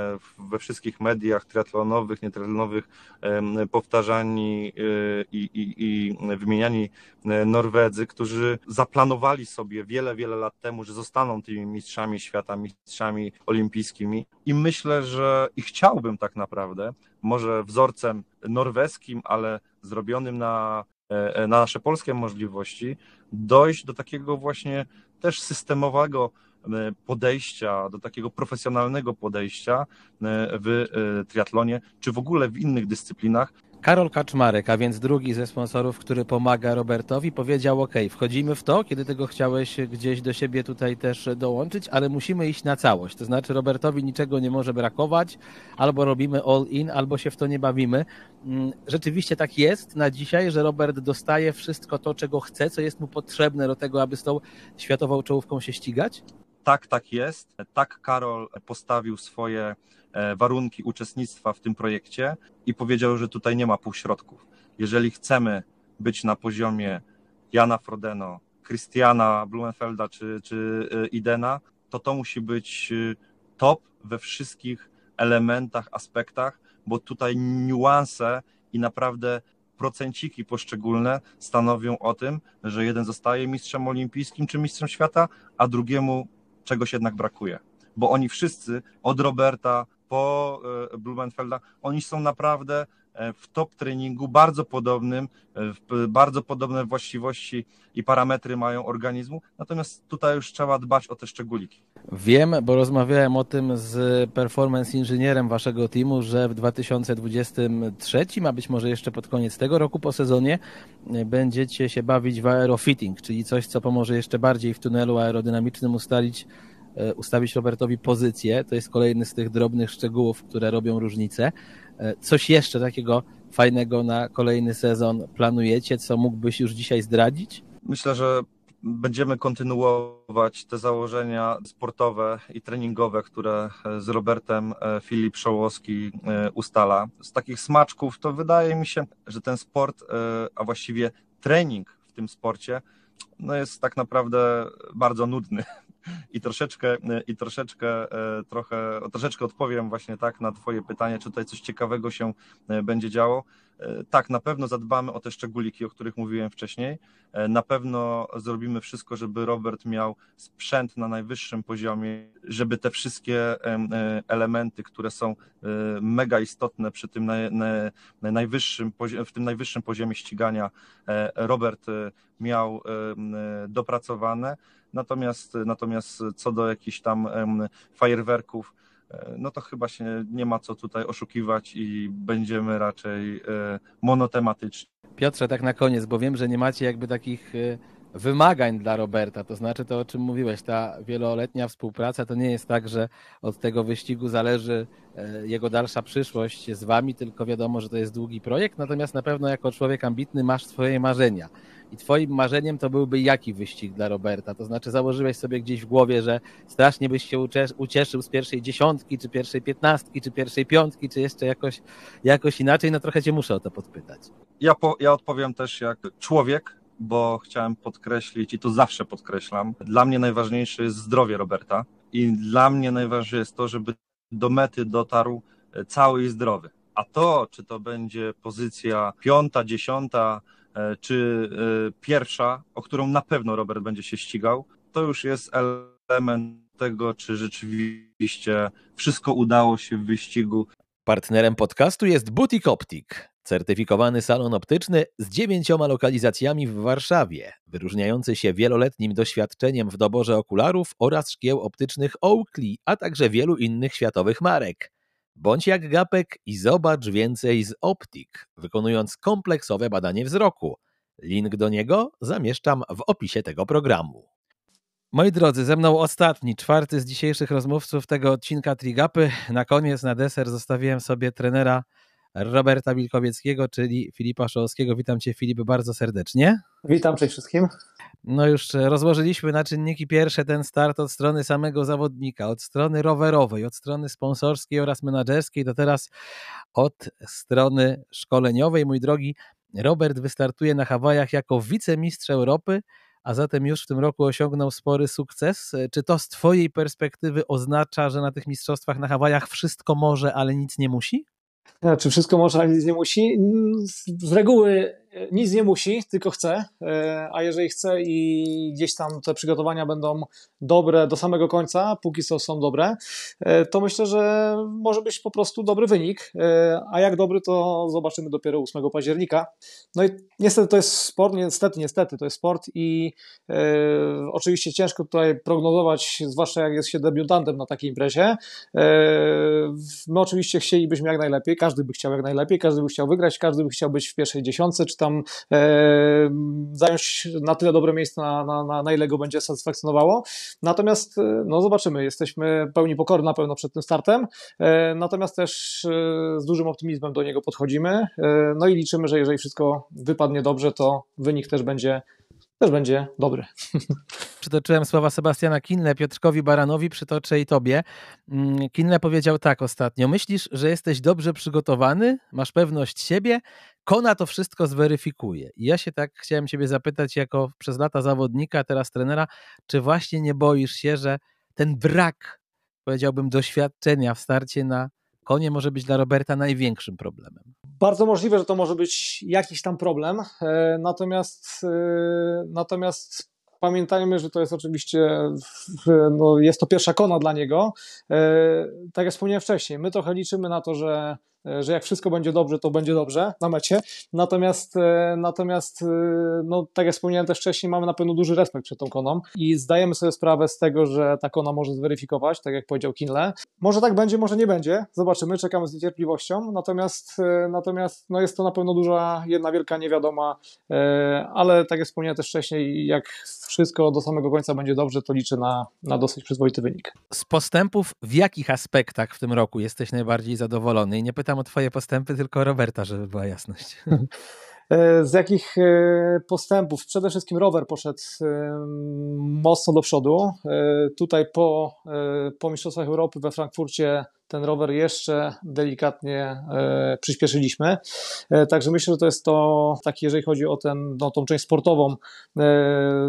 we wszystkich mediach triatlonowych, nietriatlonowych powtarzani i, i, i wymieniani Norwedzy, którzy zaplanowali sobie wiele, wiele lat temu, że zostaną tymi mistrzami świata, mistrzami olimpijskimi. I myślę, że i chciałbym tak naprawdę, może wzorcem norweskim, ale zrobionym na, na nasze polskie możliwości, dojść do takiego właśnie też systemowego podejścia, do takiego profesjonalnego podejścia w triatlonie, czy w ogóle w innych dyscyplinach, Karol Kaczmarek, a więc drugi ze sponsorów, który pomaga Robertowi, powiedział: OK, wchodzimy w to, kiedy tego chciałeś gdzieś do siebie tutaj też dołączyć, ale musimy iść na całość. To znaczy Robertowi niczego nie może brakować, albo robimy all in, albo się w to nie bawimy. Rzeczywiście tak jest na dzisiaj, że Robert dostaje wszystko to, czego chce, co jest mu potrzebne do tego, aby z tą światową czołówką się ścigać? Tak, tak jest. Tak Karol postawił swoje warunki uczestnictwa w tym projekcie i powiedział, że tutaj nie ma półśrodków. Jeżeli chcemy być na poziomie Jana Frodeno, Kristiana Blummenfelda czy, czy Idena, to to musi być top we wszystkich elementach, aspektach, bo tutaj niuanse i naprawdę procenciki poszczególne stanowią o tym, że jeden zostaje mistrzem olimpijskim czy mistrzem świata, a drugiemu czegoś jednak brakuje. Bo oni wszyscy, od Roberta po Blumenfelda, oni są naprawdę w top treningu bardzo podobnym, bardzo podobne właściwości i parametry mają organizmu, natomiast tutaj już trzeba dbać o te szczególiki. Wiem, bo rozmawiałem o tym z performance inżynierem waszego teamu, że w dwa tysiące dwudziestym trzecim, a być może jeszcze pod koniec tego roku po sezonie, będziecie się bawić w aerofitting, czyli coś, co pomoże jeszcze bardziej w tunelu aerodynamicznym ustalić ustawić Robertowi pozycję. To jest kolejny z tych drobnych szczegółów, które robią różnicę. Coś jeszcze takiego fajnego na kolejny sezon planujecie, co mógłbyś już dzisiaj zdradzić? Myślę, że będziemy kontynuować te założenia sportowe i treningowe, które z Robertem Filip Szołowski ustala. Z takich smaczków to wydaje mi się, że ten sport, a właściwie trening w tym sporcie, no jest tak naprawdę bardzo nudny. I troszeczkę, i troszeczkę, trochę, troszeczkę odpowiem właśnie tak na twoje pytanie, czy tutaj coś ciekawego się będzie działo. Tak, na pewno zadbamy o te szczególiki, o których mówiłem wcześniej. Na pewno zrobimy wszystko, żeby Robert miał sprzęt na najwyższym poziomie, żeby te wszystkie elementy, które są mega istotne przy tym najwyższym, w tym najwyższym poziomie ścigania, Robert miał dopracowane. Natomiast, natomiast co do jakichś tam fajerwerków, no to chyba się nie ma co tutaj oszukiwać i będziemy raczej monotematyczni. Piotrze, tak na koniec, bo wiem, że nie macie jakby takich wymagań dla Roberta, to znaczy to, o czym mówiłeś, ta wieloletnia współpraca, to nie jest tak, że od tego wyścigu zależy jego dalsza przyszłość z wami, tylko wiadomo, że to jest długi projekt, natomiast na pewno jako człowiek ambitny masz swoje marzenia. I twoim marzeniem to byłby jaki wyścig dla Roberta? To znaczy założyłeś sobie gdzieś w głowie, że strasznie byś się ucieszył z pierwszej dziesiątki, czy pierwszej piętnastki, czy pierwszej piątki, czy jeszcze jakoś, jakoś inaczej? No trochę cię muszę o to podpytać. Ja, po, ja odpowiem też jak człowiek, bo chciałem podkreślić i to zawsze podkreślam, dla mnie najważniejsze jest zdrowie Roberta i dla mnie najważniejsze jest to, żeby do mety dotarł cały i zdrowy. A to, czy to będzie pozycja piąta, dziesiąta, czy pierwsza, o którą na pewno Robert będzie się ścigał, to już jest element tego, czy rzeczywiście wszystko udało się w wyścigu. Partnerem podcastu jest Butik Optyk, certyfikowany salon optyczny z dziewięcioma lokalizacjami w Warszawie, wyróżniający się wieloletnim doświadczeniem w doborze okularów oraz szkieł optycznych Oakley, a także wielu innych światowych marek. Bądź jak Gapek i zobacz więcej z Optik, wykonując kompleksowe badanie wzroku. Link do niego zamieszczam w opisie tego programu. Moi drodzy, ze mną ostatni, czwarty z dzisiejszych rozmówców tego odcinka TriGapy. Na koniec, na deser zostawiłem sobie trenera Roberta Wilkowieckiego, czyli Filipa Szołowskiego. Witam cię, Filip, bardzo serdecznie. Witam, cześć wszystkim. No już rozłożyliśmy na czynniki pierwsze ten start od strony samego zawodnika, od strony rowerowej, od strony sponsorskiej oraz menadżerskiej, to teraz od strony szkoleniowej. Mój drogi, Robert wystartuje na Hawajach jako wicemistrz Europy, a zatem już w tym roku osiągnął spory sukces. Czy to z twojej perspektywy oznacza, że na tych mistrzostwach na Hawajach wszystko może, ale nic nie musi? Czy wszystko może, ale nic nie musi? Z reguły nic nie musi, tylko chce, a jeżeli chce i gdzieś tam te przygotowania będą dobre do samego końca, póki co są dobre, to myślę, że może być po prostu dobry wynik, a jak dobry, to zobaczymy dopiero ósmego października. No i niestety to jest sport, niestety, niestety to jest sport i e, oczywiście ciężko tutaj prognozować, zwłaszcza jak jest się debiutantem na takiej imprezie. E, my oczywiście chcielibyśmy jak najlepiej, każdy by chciał jak najlepiej, każdy by chciał wygrać, każdy by chciał być w pierwszej dziesiątce, czy tam e, zająć na tyle dobre miejsce, na, na, na, na ile go będzie satysfakcjonowało. Natomiast no zobaczymy, jesteśmy pełni pokory na pewno przed tym startem, e, natomiast też e, z dużym optymizmem do niego podchodzimy, e, no i liczymy, że jeżeli wszystko wypadnie dobrze, to wynik też będzie, też będzie dobry. Przytoczyłem słowa Sebastiana Kienle, Piotrkowi Baranowi, przytoczę i tobie. Kienle powiedział tak ostatnio: myślisz, że jesteś dobrze przygotowany, masz pewność siebie, Kona to wszystko zweryfikuje. I ja się tak chciałem ciebie zapytać jako przez lata zawodnika, teraz trenera, czy właśnie nie boisz się, że ten brak, powiedziałbym, doświadczenia w starcie na Konie może być dla Roberta największym problemem? Bardzo możliwe, że to może być jakiś tam problem, natomiast natomiast pamiętajmy, że to jest oczywiście, no jest to pierwsza Kona dla niego. Tak jak wspomniałem wcześniej, my trochę liczymy na to, że że jak wszystko będzie dobrze, to będzie dobrze na mecie, natomiast natomiast, no tak jak wspomniałem też wcześniej, mamy na pewno duży respekt przed tą Koną i zdajemy sobie sprawę z tego, że ta Kona może zweryfikować, tak jak powiedział Kienle. Może tak będzie, może nie będzie, zobaczymy, czekamy z niecierpliwością, natomiast natomiast no jest to na pewno duża, jedna wielka niewiadoma, ale tak jak wspomniałem też wcześniej, jak wszystko do samego końca będzie dobrze, to liczę na, na dosyć przyzwoity wynik. Z postępów w jakich aspektach w tym roku jesteś najbardziej zadowolony? I nie pytam o twoje postępy, tylko Roberta, żeby była jasność. Z jakich postępów? Przede wszystkim rower poszedł mocno do przodu. Tutaj po, po Mistrzostwach Europy we Frankfurcie ten rower jeszcze delikatnie e, przyspieszyliśmy. E, także myślę, że to jest to, taki, jeżeli chodzi o ten, no, tą część sportową, e,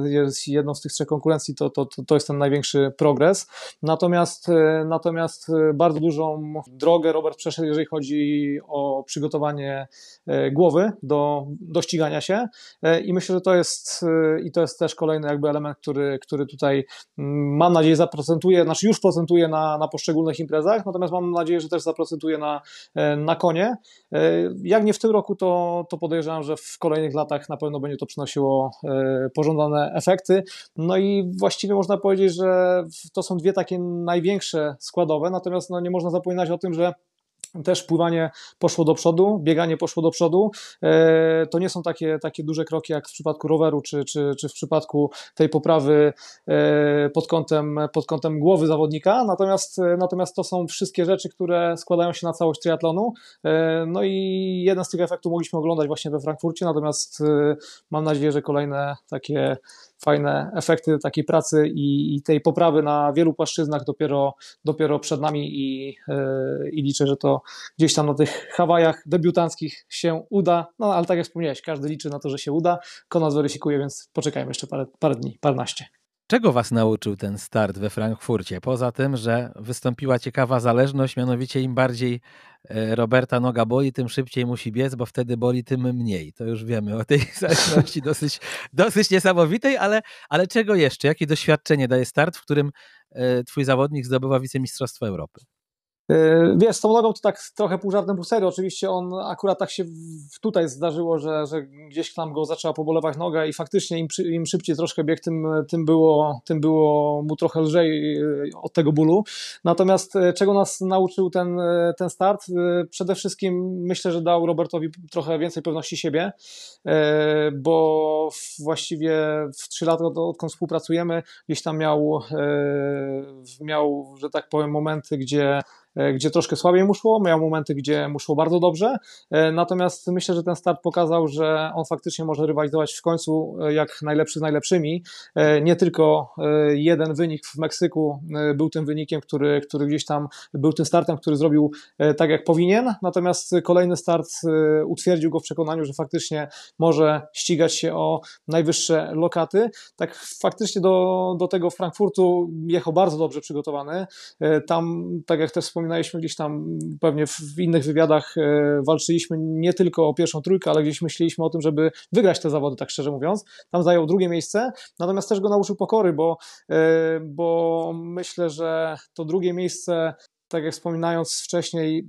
jest jedną z tych trzech konkurencji, to, to, to jest ten największy progres. Natomiast, e, natomiast bardzo dużą drogę Robert przeszedł, jeżeli chodzi o przygotowanie e, głowy do, do ścigania się e, i myślę, że to jest e, i to jest też kolejny jakby element, który, który tutaj m, mam nadzieję zaprocentuje, znaczy już procentuje na, na poszczególnych imprezach, natomiast mam nadzieję, że też zaprocentuje na, na Konie. Jak nie w tym roku, to, to podejrzewam, że w kolejnych latach na pewno będzie to przynosiło pożądane efekty. No i właściwie można powiedzieć, że to są dwie takie największe składowe, natomiast no, nie można zapominać o tym, że też pływanie poszło do przodu, bieganie poszło do przodu. To nie są takie, takie duże kroki jak w przypadku roweru, czy, czy, czy w przypadku tej poprawy pod kątem, pod kątem głowy zawodnika, natomiast, natomiast to są wszystkie rzeczy, które składają się na całość triatlonu. No i jeden z tych efektów mogliśmy oglądać właśnie we Frankfurcie, natomiast mam nadzieję, że kolejne takie fajne efekty takiej pracy i, i tej poprawy na wielu płaszczyznach dopiero, dopiero przed nami i, yy, i liczę, że to gdzieś tam na tych Hawajach debiutanckich się uda, no ale tak jak wspomniałeś, każdy liczy na to, że się uda, Kona zweryfikuje, więc poczekajmy jeszcze parę, parę dni, paręnaście. Czego was nauczył ten start we Frankfurcie? Poza tym, że wystąpiła ciekawa zależność, mianowicie im bardziej Roberta noga boli, tym szybciej musi biec, bo wtedy boli tym mniej. To już wiemy o tej zależności dosyć, dosyć niesamowitej, ale, ale czego jeszcze? Jakie doświadczenie daje start, w którym twój zawodnik zdobywa wicemistrzostwo Europy? Wiesz, z tą nogą to tak trochę pół żartem, pół serio. Oczywiście on akurat tak się tutaj zdarzyło, że, że gdzieś tam go zaczęła pobolewać noga i faktycznie im, im szybciej troszkę biegł, tym, tym, było, tym było mu trochę lżej od tego bólu. Natomiast czego nas nauczył ten, ten start? Przede wszystkim myślę, że dał Robertowi trochę więcej pewności siebie, bo właściwie w trzy lata, odkąd współpracujemy, gdzieś tam miał, miał, że tak powiem, momenty, gdzie gdzie troszkę słabiej mu szło, miał momenty, gdzie mu szło bardzo dobrze, natomiast myślę, że ten start pokazał, że on faktycznie może rywalizować w końcu jak najlepszy z najlepszymi. Nie tylko jeden wynik w Meksyku był tym wynikiem, który, który gdzieś tam był tym startem, który zrobił tak jak powinien, natomiast kolejny start utwierdził go w przekonaniu, że faktycznie może ścigać się o najwyższe lokaty. Tak faktycznie do, do tego Frankfurtu jechał bardzo dobrze przygotowany. Tam, tak jak też wspomniałem, wspominaliśmy gdzieś tam, pewnie w innych wywiadach walczyliśmy nie tylko o pierwszą trójkę, ale gdzieś myśleliśmy o tym, żeby wygrać te zawody, tak szczerze mówiąc. Tam zajął drugie miejsce, natomiast też go nauczył pokory, bo, bo myślę, że to drugie miejsce, tak jak wspominając wcześniej,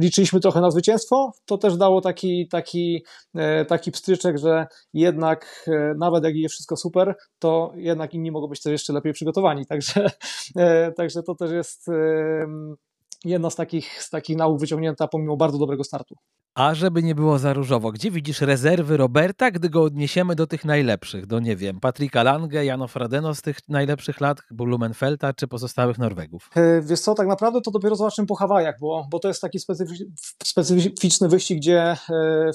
liczyliśmy trochę na zwycięstwo, to też dało taki, taki, taki pstryczek, że jednak nawet jak jest wszystko super, to jednak inni mogą być też jeszcze lepiej przygotowani. Także, także to też jest jedna z takich, z takich nauk wyciągnięta pomimo bardzo dobrego startu. A żeby nie było za różowo, gdzie widzisz rezerwy Roberta, gdy go odniesiemy do tych najlepszych? Do, nie wiem, Patryka Lange, Jana Frodeno z tych najlepszych lat, Blummenfelta czy pozostałych Norwegów? Wiesz co, tak naprawdę to dopiero zobaczymy po Hawajach, bo, bo to jest taki specyfi- specyficzny wyścig, gdzie e,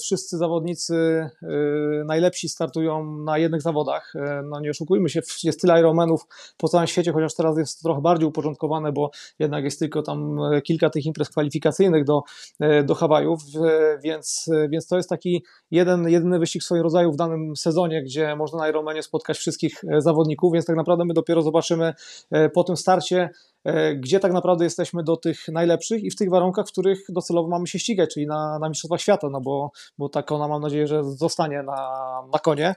wszyscy zawodnicy e, najlepsi startują na jednych zawodach. E, no nie oszukujmy się, jest tyle Ironmanów po całym świecie, chociaż teraz jest trochę bardziej uporządkowane, bo jednak jest tylko tam kilka tych imprez kwalifikacyjnych do, e, do Hawajów. E, Więc, więc to jest taki jeden, jedyny wyścig w swoim rodzaju w danym sezonie, gdzie można na Ironmanie spotkać wszystkich zawodników, więc tak naprawdę my dopiero zobaczymy po tym starcie, gdzie tak naprawdę jesteśmy do tych najlepszych i w tych warunkach, w których docelowo mamy się ścigać, czyli na, na Mistrzostwach Świata, no bo, bo ta Kona, mam nadzieję, że zostanie na, na Konie,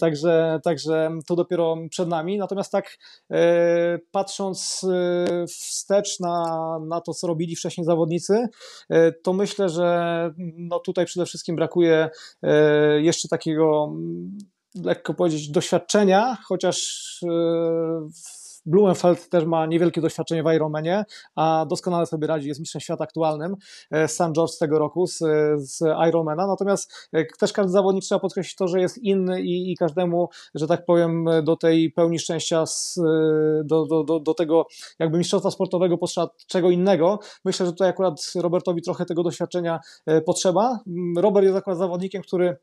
także, także to dopiero przed nami. Natomiast tak e, patrząc e, wstecz na, na to, co robili wcześniej zawodnicy, e, to myślę, że no, tutaj przede wszystkim brakuje e, jeszcze takiego, lekko powiedzieć, doświadczenia, chociaż e, w Blummenfelt też ma niewielkie doświadczenie w Ironmanie, a doskonale sobie radzi, jest mistrzem świata aktualnym z Saint George z tego roku, z, z Ironmana, natomiast też każdy zawodnik, trzeba podkreślić to, że jest inny i, i każdemu, że tak powiem, do tej pełni szczęścia, z, do, do, do, do tego jakby mistrzostwa sportowego potrzeba czego innego. Myślę, że tutaj akurat Robertowi trochę tego doświadczenia potrzeba. Robert jest akurat zawodnikiem, który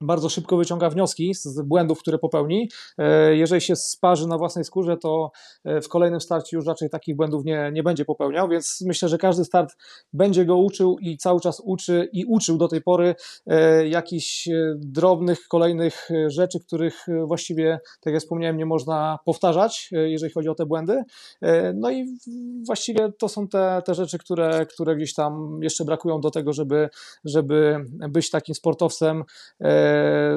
bardzo szybko wyciąga wnioski z błędów, które popełni. Jeżeli się sparzy na własnej skórze, to w kolejnym starcie już raczej takich błędów nie, nie będzie popełniał, więc myślę, że każdy start będzie go uczył i cały czas uczy i uczył do tej pory jakichś drobnych, kolejnych rzeczy, których właściwie, tak jak wspomniałem, nie można powtarzać, jeżeli chodzi o te błędy. No i właściwie to są te, te rzeczy, które, które gdzieś tam jeszcze brakują do tego, żeby, żeby być takim sportowcem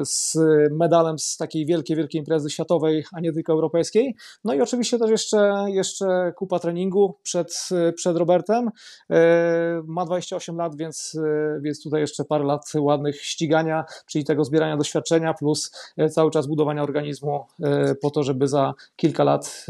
z medalem z takiej wielkiej, wielkiej imprezy światowej, a nie tylko europejskiej. No i oczywiście też jeszcze, jeszcze kupa treningu przed, przed Robertem. Ma dwadzieścia osiem lat, więc, więc tutaj jeszcze parę lat ładnych ścigania, czyli tego zbierania doświadczenia, plus cały czas budowania organizmu po to, żeby za kilka lat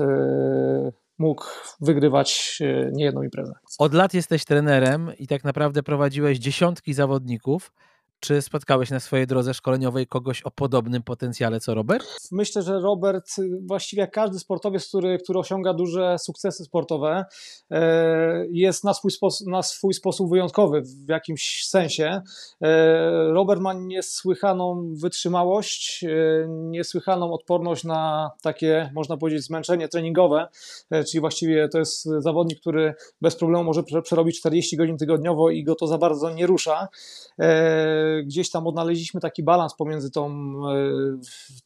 mógł wygrywać niejedną imprezę. Od lat jesteś trenerem i tak naprawdę prowadziłeś dziesiątki zawodników. Czy spotkałeś na swojej drodze szkoleniowej kogoś o podobnym potencjale co Robert? Myślę, że Robert, właściwie jak każdy sportowiec, który, który osiąga duże sukcesy sportowe, jest na swój, spos- na swój sposób wyjątkowy w jakimś sensie. Robert ma niesłychaną wytrzymałość, niesłychaną odporność na takie, można powiedzieć, zmęczenie treningowe, czyli właściwie to jest zawodnik, który bez problemu może przerobić czterdzieści godzin tygodniowo i go to za bardzo nie rusza. Gdzieś tam odnaleźliśmy taki balans pomiędzy tą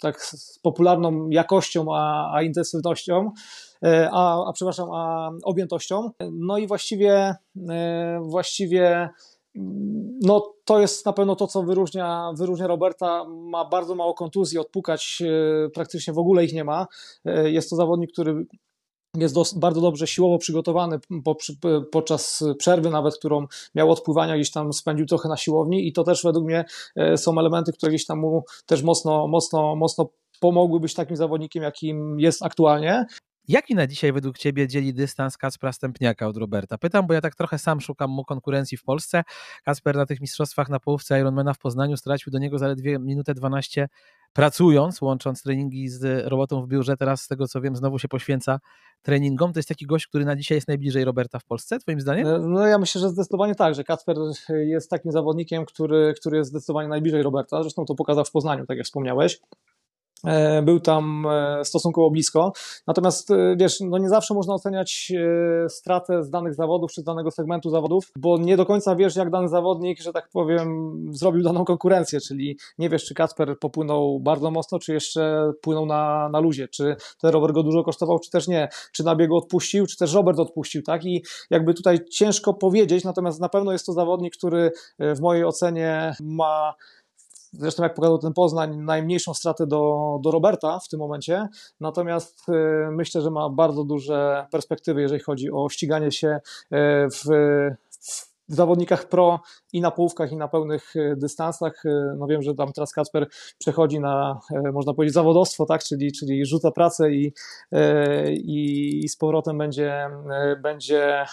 tak popularną jakością a, a intensywnością, a, a przepraszam, a objętością. No i właściwie właściwie no to jest na pewno to, co wyróżnia, wyróżnia Roberta. Ma bardzo mało kontuzji, odpukać praktycznie w ogóle ich nie ma. Jest to zawodnik, który jest dos- bardzo dobrze siłowo przygotowany po, po, podczas przerwy nawet, którą miał odpływania, gdzieś tam spędził trochę na siłowni i to też według mnie e, są elementy, które gdzieś tam mu też mocno, mocno, mocno pomogły być takim zawodnikiem, jakim jest aktualnie. Jaki na dzisiaj według Ciebie dzieli dystans Kacpra Stępniaka od Roberta? Pytam, bo ja tak trochę sam szukam mu konkurencji w Polsce. Kacper na tych mistrzostwach na połówce Ironmana w Poznaniu stracił do niego zaledwie minutę dwanaście pracując, łącząc treningi z robotą w biurze. Teraz z tego co wiem znowu się poświęca treningom. To jest taki gość, który na dzisiaj jest najbliżej Roberta w Polsce, twoim zdaniem? No ja myślę, że zdecydowanie tak, że Kacper jest takim zawodnikiem, który, który jest zdecydowanie najbliżej Roberta. Zresztą to pokazał w Poznaniu, tak jak wspomniałeś. był tam stosunkowo blisko. Natomiast wiesz, no nie zawsze można oceniać stratę z danych zawodów czy z danego segmentu zawodów, bo nie do końca wiesz, jak dany zawodnik, że tak powiem, zrobił daną konkurencję, czyli nie wiesz, czy Kacper popłynął bardzo mocno, czy jeszcze płynął na, na luzie, czy ten rower go dużo kosztował, czy też nie, czy na biegu odpuścił, czy też Robert odpuścił, tak? I jakby tutaj ciężko powiedzieć, natomiast na pewno jest to zawodnik, który w mojej ocenie ma... Zresztą jak pokazał ten Poznań, najmniejszą stratę do, do Roberta w tym momencie, natomiast y, myślę, że ma bardzo duże perspektywy, jeżeli chodzi o ściganie się w, w zawodnikach pro i na połówkach, i na pełnych dystansach. No wiem, że tam teraz Kacper przechodzi na, można powiedzieć, zawodowstwo, tak? czyli, czyli rzuca pracę i, i, i z powrotem będzie, będzie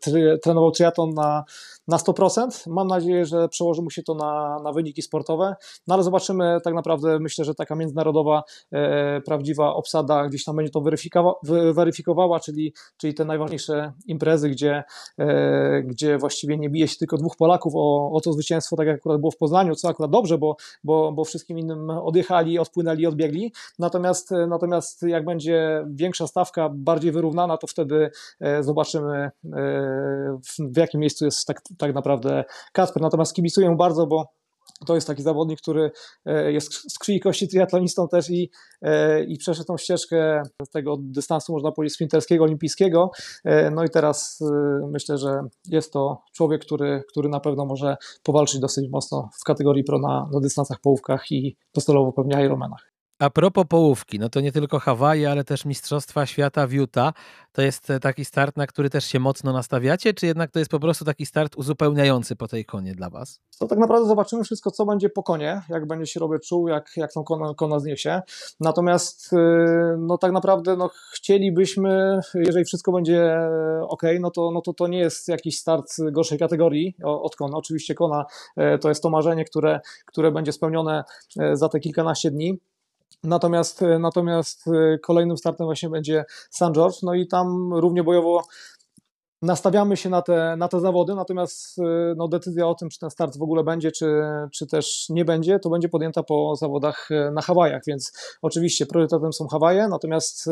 tre, trenował triatlon na, na sto procent. Mam nadzieję, że przełoży mu się to na, na wyniki sportowe, no ale zobaczymy tak naprawdę. Myślę, że taka międzynarodowa, e, prawdziwa obsada gdzieś tam będzie to weryfikowała, czyli, czyli te najważniejsze imprezy, gdzie, e, gdzie właściwie nie bije się tylko dwóch Polaków o, o to zwycięstwo, tak jak akurat było w Poznaniu, co akurat dobrze, bo, bo, bo wszystkim innym odjechali, odpłynęli, odbiegli. Natomiast, natomiast jak będzie większa stawka, bardziej wyrównana, to wtedy e, zobaczymy e, w, w jakim miejscu jest tak, tak naprawdę Kacper. Natomiast kibicuję bardzo, bo to jest taki zawodnik, który jest z krwi i kości triatlonistą też i, i przeszedł tą ścieżkę tego dystansu, można powiedzieć, sprinterskiego, olimpijskiego. No i teraz myślę, że jest to człowiek, który, który na pewno może powalczyć dosyć mocno w kategorii pro na, na dystansach, połówkach i docelowo pewnie Ironmanach. A propos połówki, no to nie tylko Hawaje, ale też Mistrzostwa Świata w Utah. To jest taki start, na który też się mocno nastawiacie, czy jednak to jest po prostu taki start uzupełniający po tej Konie dla was? To tak naprawdę zobaczymy wszystko, co będzie po Konie, jak będzie się Robert czuł, jak, jak tą Kona, Kona zniesie. Natomiast no tak naprawdę no, chcielibyśmy, jeżeli wszystko będzie ok, no to, no to to nie jest jakiś start gorszej kategorii od Kona. Oczywiście Kona to jest to marzenie, które, które będzie spełnione za te kilkanaście dni. Natomiast, natomiast kolejnym startem właśnie będzie Saint George, no i tam równie bojowo nastawiamy się na te, na te zawody, natomiast no, decyzja o tym, czy ten start w ogóle będzie, czy, czy też nie będzie, to będzie podjęta po zawodach na Hawajach, więc oczywiście priorytetem są Hawaje, natomiast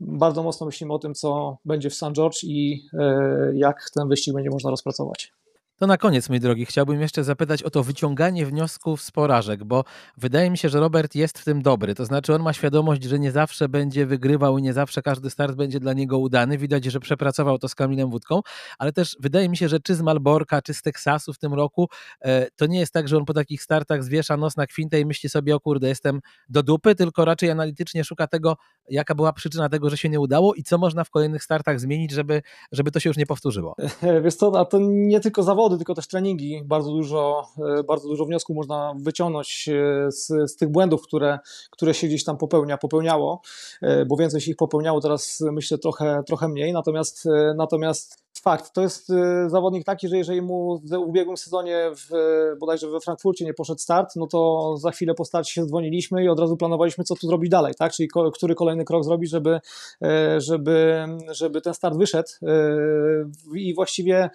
bardzo mocno myślimy o tym, co będzie w Saint George i jak ten wyścig będzie można rozpracować. To na koniec, mój drogi, chciałbym jeszcze zapytać o to wyciąganie wniosków z porażek, bo wydaje mi się, że Robert jest w tym dobry. To znaczy on ma świadomość, że nie zawsze będzie wygrywał i nie zawsze każdy start będzie dla niego udany. Widać, że przepracował to z Kamilem Wódką, ale też wydaje mi się, że czy z Malborka, czy z Teksasu w tym roku, to nie jest tak, że on po takich startach zwiesza nos na kwintę i myśli sobie, o kurde, jestem do dupy, tylko raczej analitycznie szuka tego, jaka była przyczyna tego, że się nie udało i co można w kolejnych startach zmienić, żeby, żeby to się już nie powtórzyło. Wiesz co, a to nie tylko zawody, tylko też treningi, bardzo dużo, bardzo dużo wniosków można wyciągnąć z, z tych błędów, które, które się gdzieś tam popełnia, popełniało, bo więcej się ich popełniało, teraz myślę trochę, trochę mniej, natomiast, natomiast fakt, to jest zawodnik taki, że jeżeli mu w ubiegłym sezonie w, bodajże we Frankfurcie nie poszedł start, no to za chwilę po starcie się dzwoniliśmy i od razu planowaliśmy, co tu zrobić dalej, tak? Czyli ko, który kolejny krok zrobić, żeby, żeby, żeby ten start wyszedł i właściwie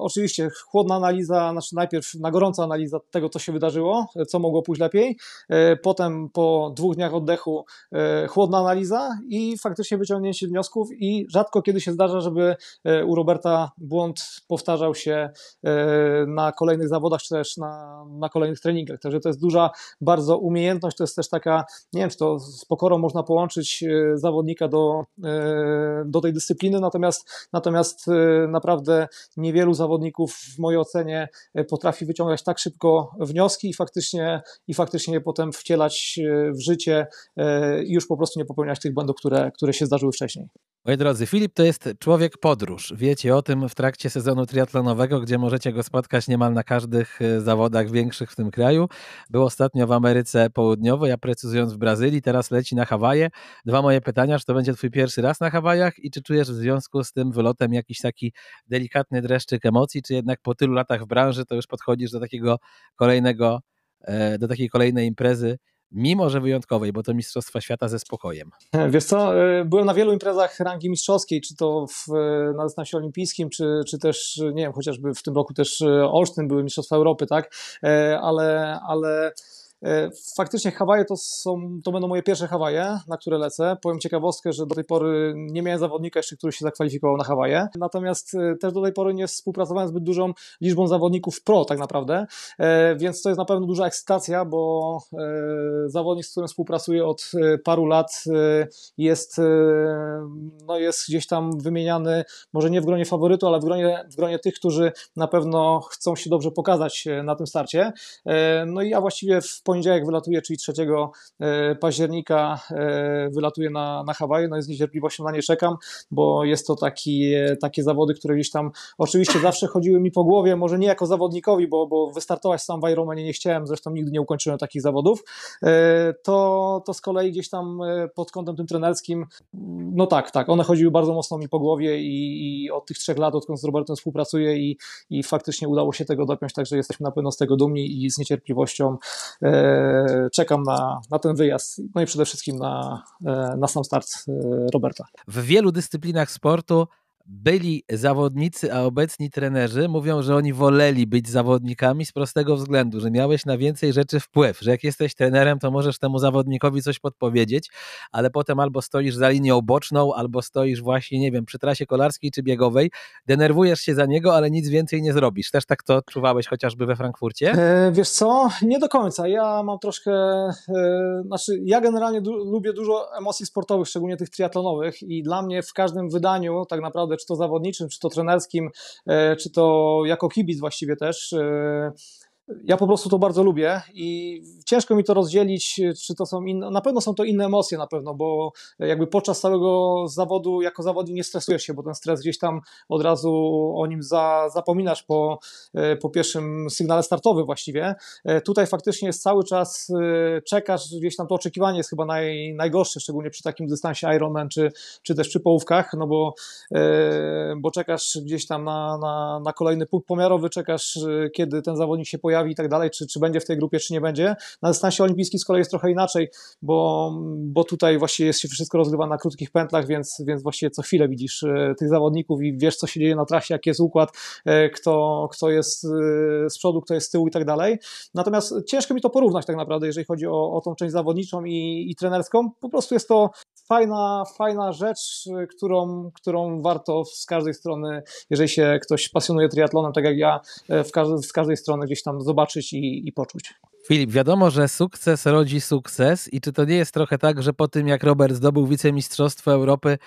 oczywiście chłodna analiza, znaczy najpierw na gorąco analiza tego, co się wydarzyło, co mogło pójść lepiej, potem po dwóch dniach oddechu chłodna analiza i faktycznie wyciągnięcie wniosków i rzadko kiedy się zdarza, żeby u Roberta błąd powtarzał się na kolejnych zawodach, czy też na, na kolejnych treningach. Także to jest duża bardzo umiejętność, to jest też taka, nie wiem, czy to z pokorą można połączyć zawodnika do, do tej dyscypliny, natomiast, natomiast naprawdę niewielu zawodników w mojej ocenie potrafi wyciągać tak szybko wnioski i faktycznie, i faktycznie je potem wcielać w życie i już po prostu nie popełniać tych błędów, które, które się zdarzyły wcześniej. Moi drodzy, Filip to jest człowiek podróż. Wiecie o tym w trakcie sezonu triatlonowego, gdzie możecie go spotkać niemal na każdych zawodach większych w tym kraju. Był ostatnio w Ameryce Południowej, a precyzując w Brazylii, teraz leci na Hawaje. Dwa moje pytania, czy to będzie twój pierwszy raz na Hawajach i czy czujesz w związku z tym wylotem jakiś taki delikatny dreszczyk emocji, czy jednak po tylu latach w branży to już podchodzisz do takiego kolejnego, do takiej kolejnej imprezy, mimo że wyjątkowej, bo to Mistrzostwa Świata, ze spokojem? Wiesz co, byłem na wielu imprezach rangi mistrzowskiej, czy to w, na dystansie olimpijskim, czy, czy też, nie wiem, chociażby w tym roku też Olsztyn były Mistrzostwa Europy, tak, ale, ale Faktycznie Hawaje to, są, to będą moje pierwsze Hawaje, na które lecę. Powiem ciekawostkę, że do tej pory nie miałem zawodnika jeszcze, który się zakwalifikował na Hawaje. Natomiast też do tej pory nie współpracowałem zbyt dużą liczbą zawodników pro tak naprawdę, więc to jest na pewno duża ekscytacja, bo zawodnik, z którym współpracuję od paru lat, jest, no jest gdzieś tam wymieniany, może nie w gronie faworytu, ale w gronie, w gronie tych, którzy na pewno chcą się dobrze pokazać na tym starcie. No i ja właściwie w poniedziałek wylatuję, czyli trzeciego października wylatuję na, na Hawaje, no i z niecierpliwością na nie czekam, bo jest to taki, takie zawody, które gdzieś tam oczywiście zawsze chodziły mi po głowie, może nie jako zawodnikowi, bo, bo wystartować sam w Ironmanie nie chciałem, zresztą nigdy nie ukończyłem takich zawodów, to, to z kolei gdzieś tam pod kątem tym trenerskim, no tak, tak, one chodziły bardzo mocno mi po głowie i, i od tych trzech lat, odkąd z Robertem współpracuję i, i faktycznie udało się tego dopiąć, także jesteśmy na pewno z tego dumni i z niecierpliwością czekam na, na ten wyjazd, no i przede wszystkim na, na sam start Roberta. W wielu dyscyplinach sportu byli zawodnicy, a obecni trenerzy mówią, że oni woleli być zawodnikami z prostego względu, że miałeś na więcej rzeczy wpływ, że jak jesteś trenerem, to możesz temu zawodnikowi coś podpowiedzieć, ale potem albo stoisz za linią boczną, albo stoisz właśnie, nie wiem, przy trasie kolarskiej czy biegowej, denerwujesz się za niego, ale nic więcej nie zrobisz. Też tak to odczuwałeś chociażby we Frankfurcie? E, wiesz co, nie do końca. Ja mam troszkę, e, znaczy ja generalnie du- lubię dużo emocji sportowych, szczególnie tych triatlonowych i dla mnie w każdym wydaniu tak naprawdę, czy to zawodniczym, czy to trenerskim, czy to jako kibic właściwie też. Ja po prostu to bardzo lubię i ciężko mi to rozdzielić, czy to są inne, na pewno są to inne emocje na pewno, bo jakby podczas całego zawodu jako zawodnik nie stresujesz się, bo ten stres gdzieś tam od razu o nim za, zapominasz po, po pierwszym sygnale startowym właściwie. Tutaj faktycznie jest cały czas, czekasz, gdzieś tam to oczekiwanie jest chyba naj, najgorsze, szczególnie przy takim dystansie Ironman, czy, czy też przy połówkach, no bo, bo czekasz gdzieś tam na, na, na kolejny punkt pomiarowy, czekasz kiedy ten zawodnik się pojawi i tak dalej, czy, czy będzie w tej grupie, czy nie będzie. Na dystansie olimpijskim z kolei jest trochę inaczej, bo, bo tutaj właściwie jest się wszystko rozgrywa na krótkich pętlach, więc, więc właściwie co chwilę widzisz e, tych zawodników i wiesz, co się dzieje na trasie, jaki jest układ, e, kto, kto jest e, z przodu, kto jest z tyłu i tak dalej. Natomiast ciężko mi to porównać tak naprawdę, jeżeli chodzi o, o tą część zawodniczą i, i trenerską. Po prostu jest to fajna, fajna rzecz, którą, którą warto z każdej strony, jeżeli się ktoś pasjonuje triatlonem, tak jak ja, w każde, z każdej strony gdzieś tam zobaczyć i, i poczuć. Filip, wiadomo, że sukces rodzi sukces i czy to nie jest trochę tak, że po tym jak Robert zdobył wicemistrzostwo Europy,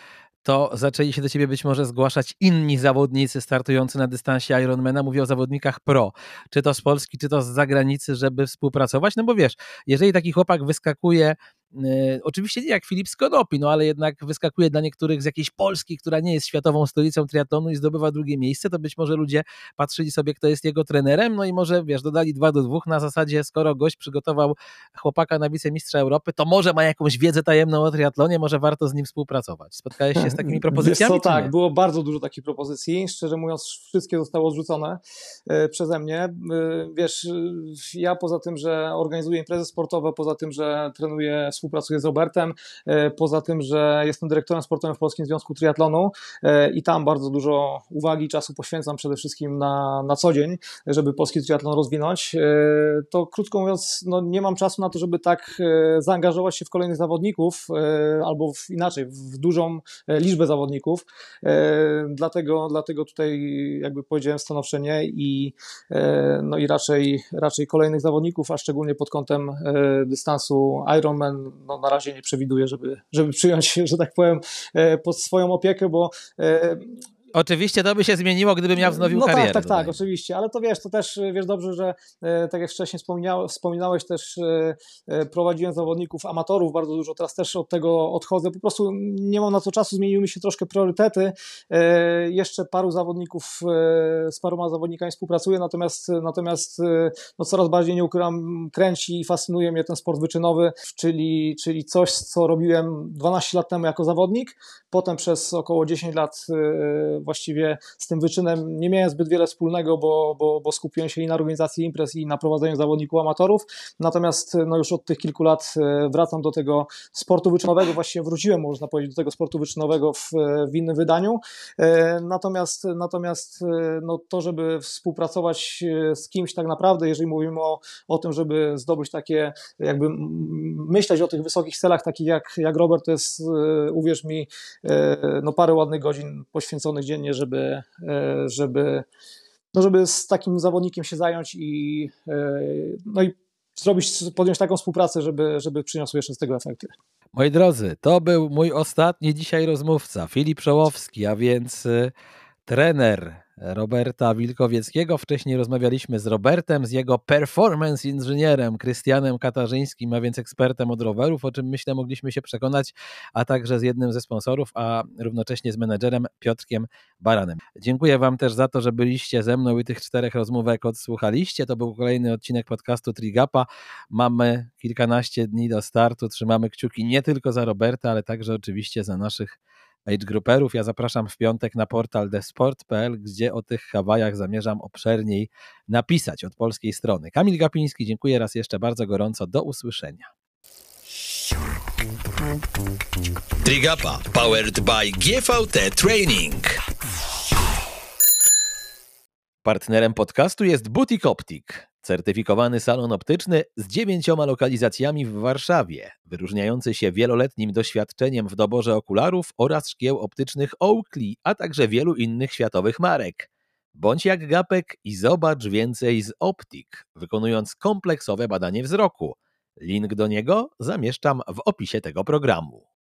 to zaczęli się do ciebie być może zgłaszać inni zawodnicy startujący na dystansie Ironmana, mówię o zawodnikach pro, czy to z Polski, czy to z zagranicy, żeby współpracować, no bo wiesz, jeżeli taki chłopak wyskakuje, yy, oczywiście nie jak Filip z Konopi, no ale jednak wyskakuje dla niektórych z jakiejś Polski, która nie jest światową stolicą triatlonu i zdobywa drugie miejsce, to być może ludzie patrzyli sobie, kto jest jego trenerem, no i może wiesz, dodali dwa do dwóch na zasadzie, skoro gość przygotował chłopaka na wicemistrza Europy, to może ma jakąś wiedzę tajemną o triatlonie, może warto z nim współpracować. Spotkałeś się z takimi propozycjami? Wiesz co, tak, było bardzo dużo takich propozycji, szczerze mówiąc wszystkie zostały odrzucone yy, przeze mnie. Yy, wiesz, yy, ja poza tym, że organizuję imprezy sportowe, poza tym, że trenuję, współpracuję z Robertem, yy, poza tym, że jestem dyrektorem sportowym w Polskim Związku Triatlonu yy, i tam bardzo dużo uwagi i czasu poświęcam przede wszystkim na, na co dzień, żeby polski triatlon rozwinąć, yy, to krótko mówiąc, no, nie mam czasu na to, żeby tak yy, zaangażować się w kolejnych zawodników yy, albo w, inaczej, w dużą yy, liczbę zawodników, e, dlatego, dlatego tutaj jakby powiedziałem stanowcze nie i, e, no i raczej, raczej kolejnych zawodników, a szczególnie pod kątem e, dystansu Ironman, no na razie nie przewiduję, żeby, żeby przyjąć, że tak powiem, e, pod swoją opiekę, bo e, oczywiście to by się zmieniło, gdybym ja wznowił no karierę. No tak, tak, tak, oczywiście, ale to wiesz, to też wiesz dobrze, że e, tak jak wcześniej wspominałeś, też e, prowadziłem zawodników amatorów bardzo dużo, teraz też od tego odchodzę, po prostu nie mam na to czasu, zmieniły mi się troszkę priorytety, e, jeszcze paru zawodników, e, z paroma zawodnikami współpracuję, natomiast, natomiast e, no coraz bardziej, nie ukrywam, kręci i fascynuje mnie ten sport wyczynowy, czyli, czyli coś, co robiłem dwanaście lat temu jako zawodnik, potem przez około dziesięć lat e, właściwie z tym wyczynem nie miałem zbyt wiele wspólnego, bo, bo, bo skupiłem się i na organizacji imprez i na prowadzeniu zawodników amatorów, natomiast no, już od tych kilku lat wracam do tego sportu wyczynowego, właściwie wróciłem, można powiedzieć, do tego sportu wyczynowego w, w innym wydaniu, natomiast, natomiast no, to, żeby współpracować z kimś tak naprawdę, jeżeli mówimy o, o tym, żeby zdobyć takie, jakby myśleć o tych wysokich celach, takich jak, jak Robert, to jest, uwierz mi, no parę ładnych godzin poświęconych dziennie, żeby, żeby, no żeby z takim zawodnikiem się zająć i, no i zrobić, podjąć taką współpracę, żeby, żeby przyniosły jeszcze z tego efekty. Moi drodzy, to był mój ostatni dzisiaj rozmówca, Filip Szołowski, a więc trener Roberta Wilkowieckiego. Wcześniej rozmawialiśmy z Robertem, z jego performance inżynierem Krystianem Katarzyńskim, a więc ekspertem od rowerów, o czym myślę mogliśmy się przekonać, a także z jednym ze sponsorów, a równocześnie z menedżerem Piotrkiem Baranem. Dziękuję wam też za to, że byliście ze mną i tych czterech rozmówek odsłuchaliście. To był kolejny odcinek podcastu TriGapa. Mamy kilkanaście dni do startu, trzymamy kciuki nie tylko za Roberta, ale także oczywiście za naszych age grouperów. Ja zapraszam w piątek na portal desport kropka p l, gdzie o tych Hawajach zamierzam obszerniej napisać od polskiej strony. Kamil Gapiński, dziękuję raz jeszcze bardzo gorąco. Do usłyszenia. TriGapa, powered by G V T Training. Partnerem podcastu jest Butik Optyk, certyfikowany salon optyczny z dziewięcioma lokalizacjami w Warszawie, wyróżniający się wieloletnim doświadczeniem w doborze okularów oraz szkieł optycznych Oakley, a także wielu innych światowych marek. Bądź jak Gapek i zobacz więcej z Optik, wykonując kompleksowe badanie wzroku. Link do niego zamieszczam w opisie tego programu.